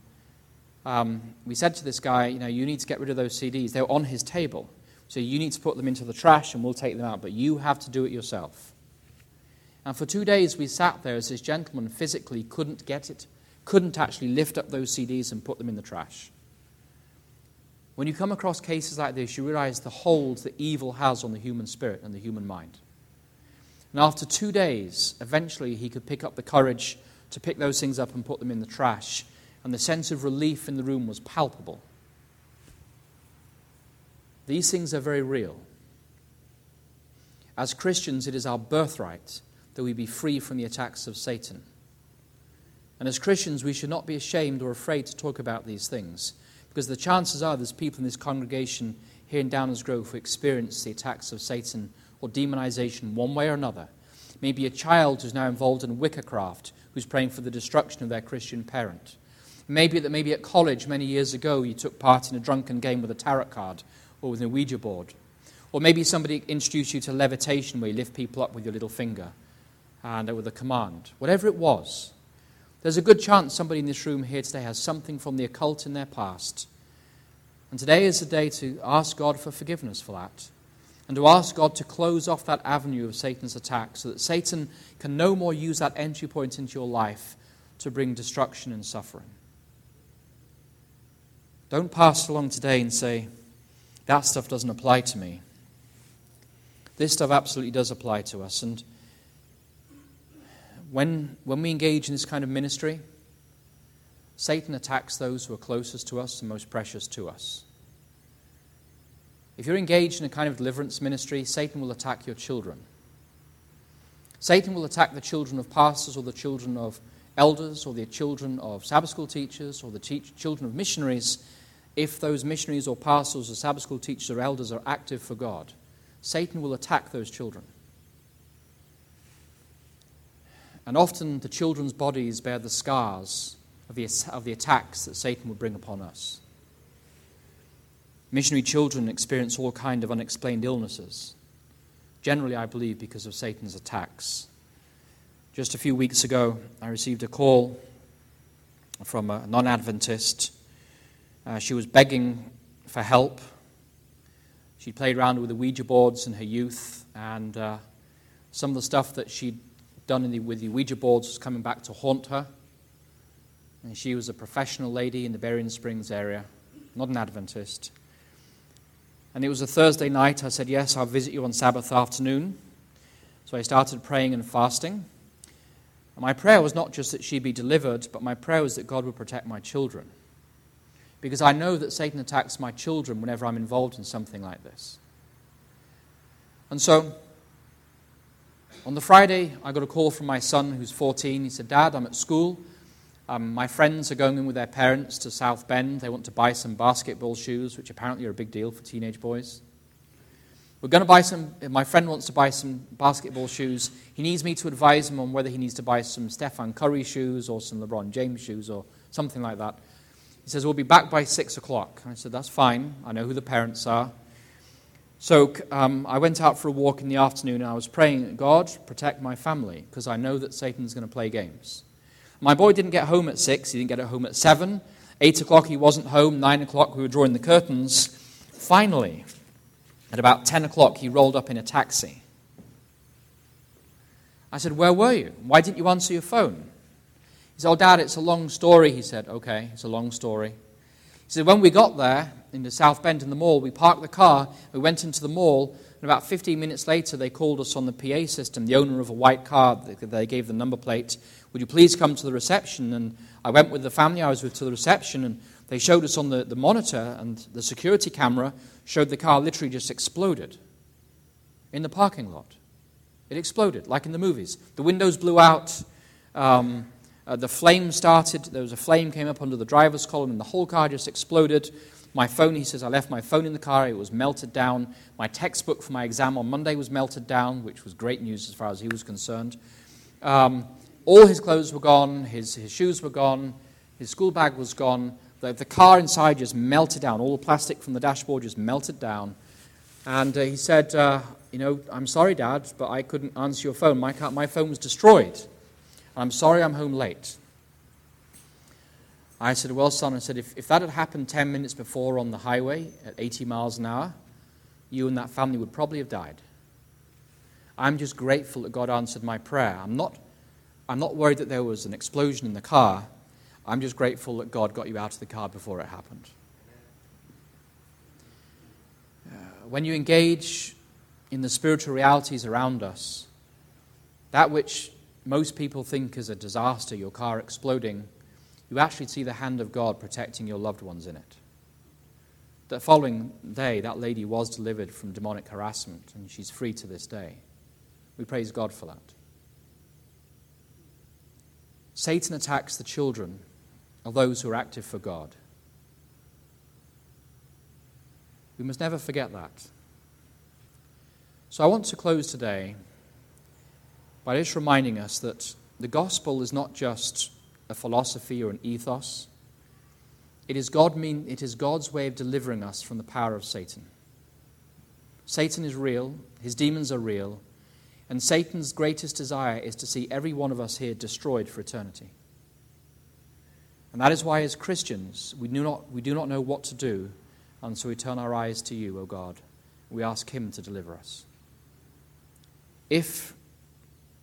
um, we said to this guy, you know, you need to get rid of those C Ds. They were on his table. So you need to put them into the trash and we'll take them out, but you have to do it yourself. And for two days we sat there as this gentleman physically couldn't get it, couldn't actually lift up those C Ds and put them in the trash. When you come across cases like this, you realize the hold that evil has on the human spirit and the human mind. And after two days, eventually he could pick up the courage to pick those things up and put them in the trash, and the sense of relief in the room was palpable. These things are very real. As Christians, it is our birthright that we be free from the attacks of Satan. And as Christians, we should not be ashamed or afraid to talk about these things, because the chances are there's people in this congregation here in Downers Grove who experience the attacks of Satan or demonization one way or another. Maybe a child who's now involved in witchcraft who's praying for the destruction of their Christian parent. Maybe that maybe at college many years ago you took part in a drunken game with a tarot card or with a Ouija board. Or maybe somebody introduced you to levitation where you lift people up with your little finger and with a command. Whatever it was, there's a good chance somebody in this room here today has something from the occult in their past. And today is the day to ask God for forgiveness for that, and to ask God to close off that avenue of Satan's attack so that Satan can no more use that entry point into your life to bring destruction and suffering. Don't pass along today and say, that stuff doesn't apply to me. This stuff absolutely does apply to us. And when, when we engage in this kind of ministry, Satan attacks those who are closest to us and most precious to us. If you're engaged in a kind of deliverance ministry, Satan will attack your children. Satan will attack the children of pastors or the children of elders or the children of Sabbath school teachers or the teach- children of missionaries if those missionaries or pastors or Sabbath school teachers or elders are active for God. Satan will attack those children. And often the children's bodies bear the scars of the, of the attacks that Satan will bring upon us. Missionary children experience all kinds of unexplained illnesses, generally, I believe, because of Satan's attacks. Just a few weeks ago, I received a call from a non-Adventist. Uh, she was begging for help. She played around with the Ouija boards in her youth, and uh, some of the stuff that she'd done in the, with the Ouija boards was coming back to haunt her. And she was a professional lady in the Berrien Springs area, not an Adventist. And it was a Thursday night. I said, yes, I'll visit you on Sabbath afternoon. So I started praying and fasting. And my prayer was not just that she be delivered, but my prayer was that God would protect my children. Because I know that Satan attacks my children whenever I'm involved in something like this. And so, on the Friday, I got a call from my son, who's fourteen. He said, Dad, I'm at school. Um, my friends are going in with their parents to South Bend. They want to buy some basketball shoes, which apparently are a big deal for teenage boys. We're going to buy some, my friend wants to buy some basketball shoes. He needs me to advise him on whether he needs to buy some Stephen Curry shoes or some LeBron James shoes or something like that. He says, we'll be back by six o'clock. And I said, that's fine. I know who the parents are. So um, I went out for a walk in the afternoon and I was praying, God, protect my family, because I know that Satan's going to play games. My boy didn't get home at six. He didn't get home at seven. Eight o'clock, he wasn't home. Nine o'clock, we were drawing the curtains. Finally, at about ten o'clock, he rolled up in a taxi. I said, where were you? Why didn't you answer your phone? He said, oh, Dad, it's a long story. He said, okay, it's a long story. He said, when we got there, in the South Bend in the mall, we parked the car, we went into the mall, and about fifteen minutes later, they called us on the P A system, the owner of a white car, they gave the number plate. Would you please come to the reception? And I went with the family I was with to the reception, and they showed us on the, the monitor, and the security camera showed the car literally just exploded in the parking lot. It exploded, like in the movies. The windows blew out, um, uh, the flame started, there was a flame came up under the driver's column, and the whole car just exploded. My phone, he says, I left my phone in the car, it was melted down. My textbook for my exam on Monday was melted down, which was great news as far as he was concerned. Um, all his clothes were gone, his, his shoes were gone, his school bag was gone. The car inside just melted down. All the plastic from the dashboard just melted down. And uh, he said, uh, you know, I'm sorry, Dad, but I couldn't answer your phone. My car, my phone was destroyed. I'm sorry I'm home late. I said, well, son, I said, if, if that had happened ten minutes before on the highway at eighty miles an hour, you and that family would probably have died. I'm just grateful that God answered my prayer. I'm not, I'm not worried that there was an explosion in the car. I'm just grateful that God got you out of the car before it happened. Uh, when you engage in the spiritual realities around us, that which most people think is a disaster, your car exploding, you actually see the hand of God protecting your loved ones in it. The following day, that lady was delivered from demonic harassment, and she's free to this day. We praise God for that. Satan attacks the children of those who are active for God. We must never forget that. So I want to close today by just reminding us that the gospel is not just a philosophy or an ethos. It is God mean, it is God's way of delivering us from the power of Satan. Satan is real, his demons are real, and Satan's greatest desire is to see every one of us here destroyed for eternity. And that is why as Christians, we do not, we do not know what to do And so we turn our eyes to you, O God. We ask him to deliver us. If,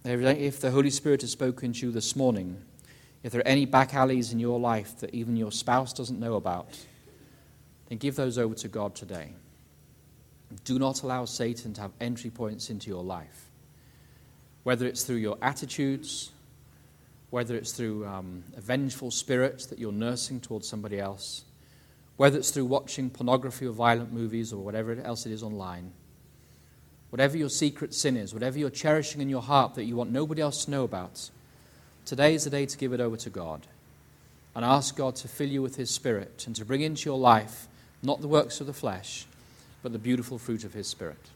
if the Holy Spirit has spoken to you this morning, if there are any back alleys in your life that even your spouse doesn't know about, then give those over to God today. Do not allow Satan to have entry points into your life. Whether it's through your attitudes, whether it's through um, a vengeful spirit that you're nursing towards somebody else, whether it's through watching pornography or violent movies or whatever else it is online, whatever your secret sin is, whatever you're cherishing in your heart that you want nobody else to know about, today is the day to give it over to God and ask God to fill you with his Spirit and to bring into your life not the works of the flesh, but the beautiful fruit of his Spirit.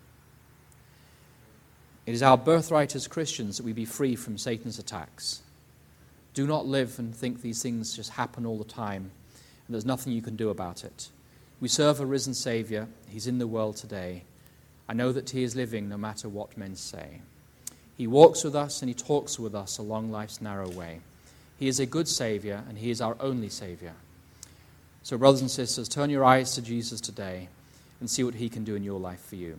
It is our birthright as Christians that we be free from Satan's attacks. Do not live and think these things just happen all the time and there's nothing you can do about it. We serve a risen Savior. He's in the world today. I know that he is living no matter what men say. He walks with us and he talks with us along life's narrow way. He is a good Savior and he is our only Savior. So brothers and sisters, turn your eyes to Jesus today and see what he can do in your life for you.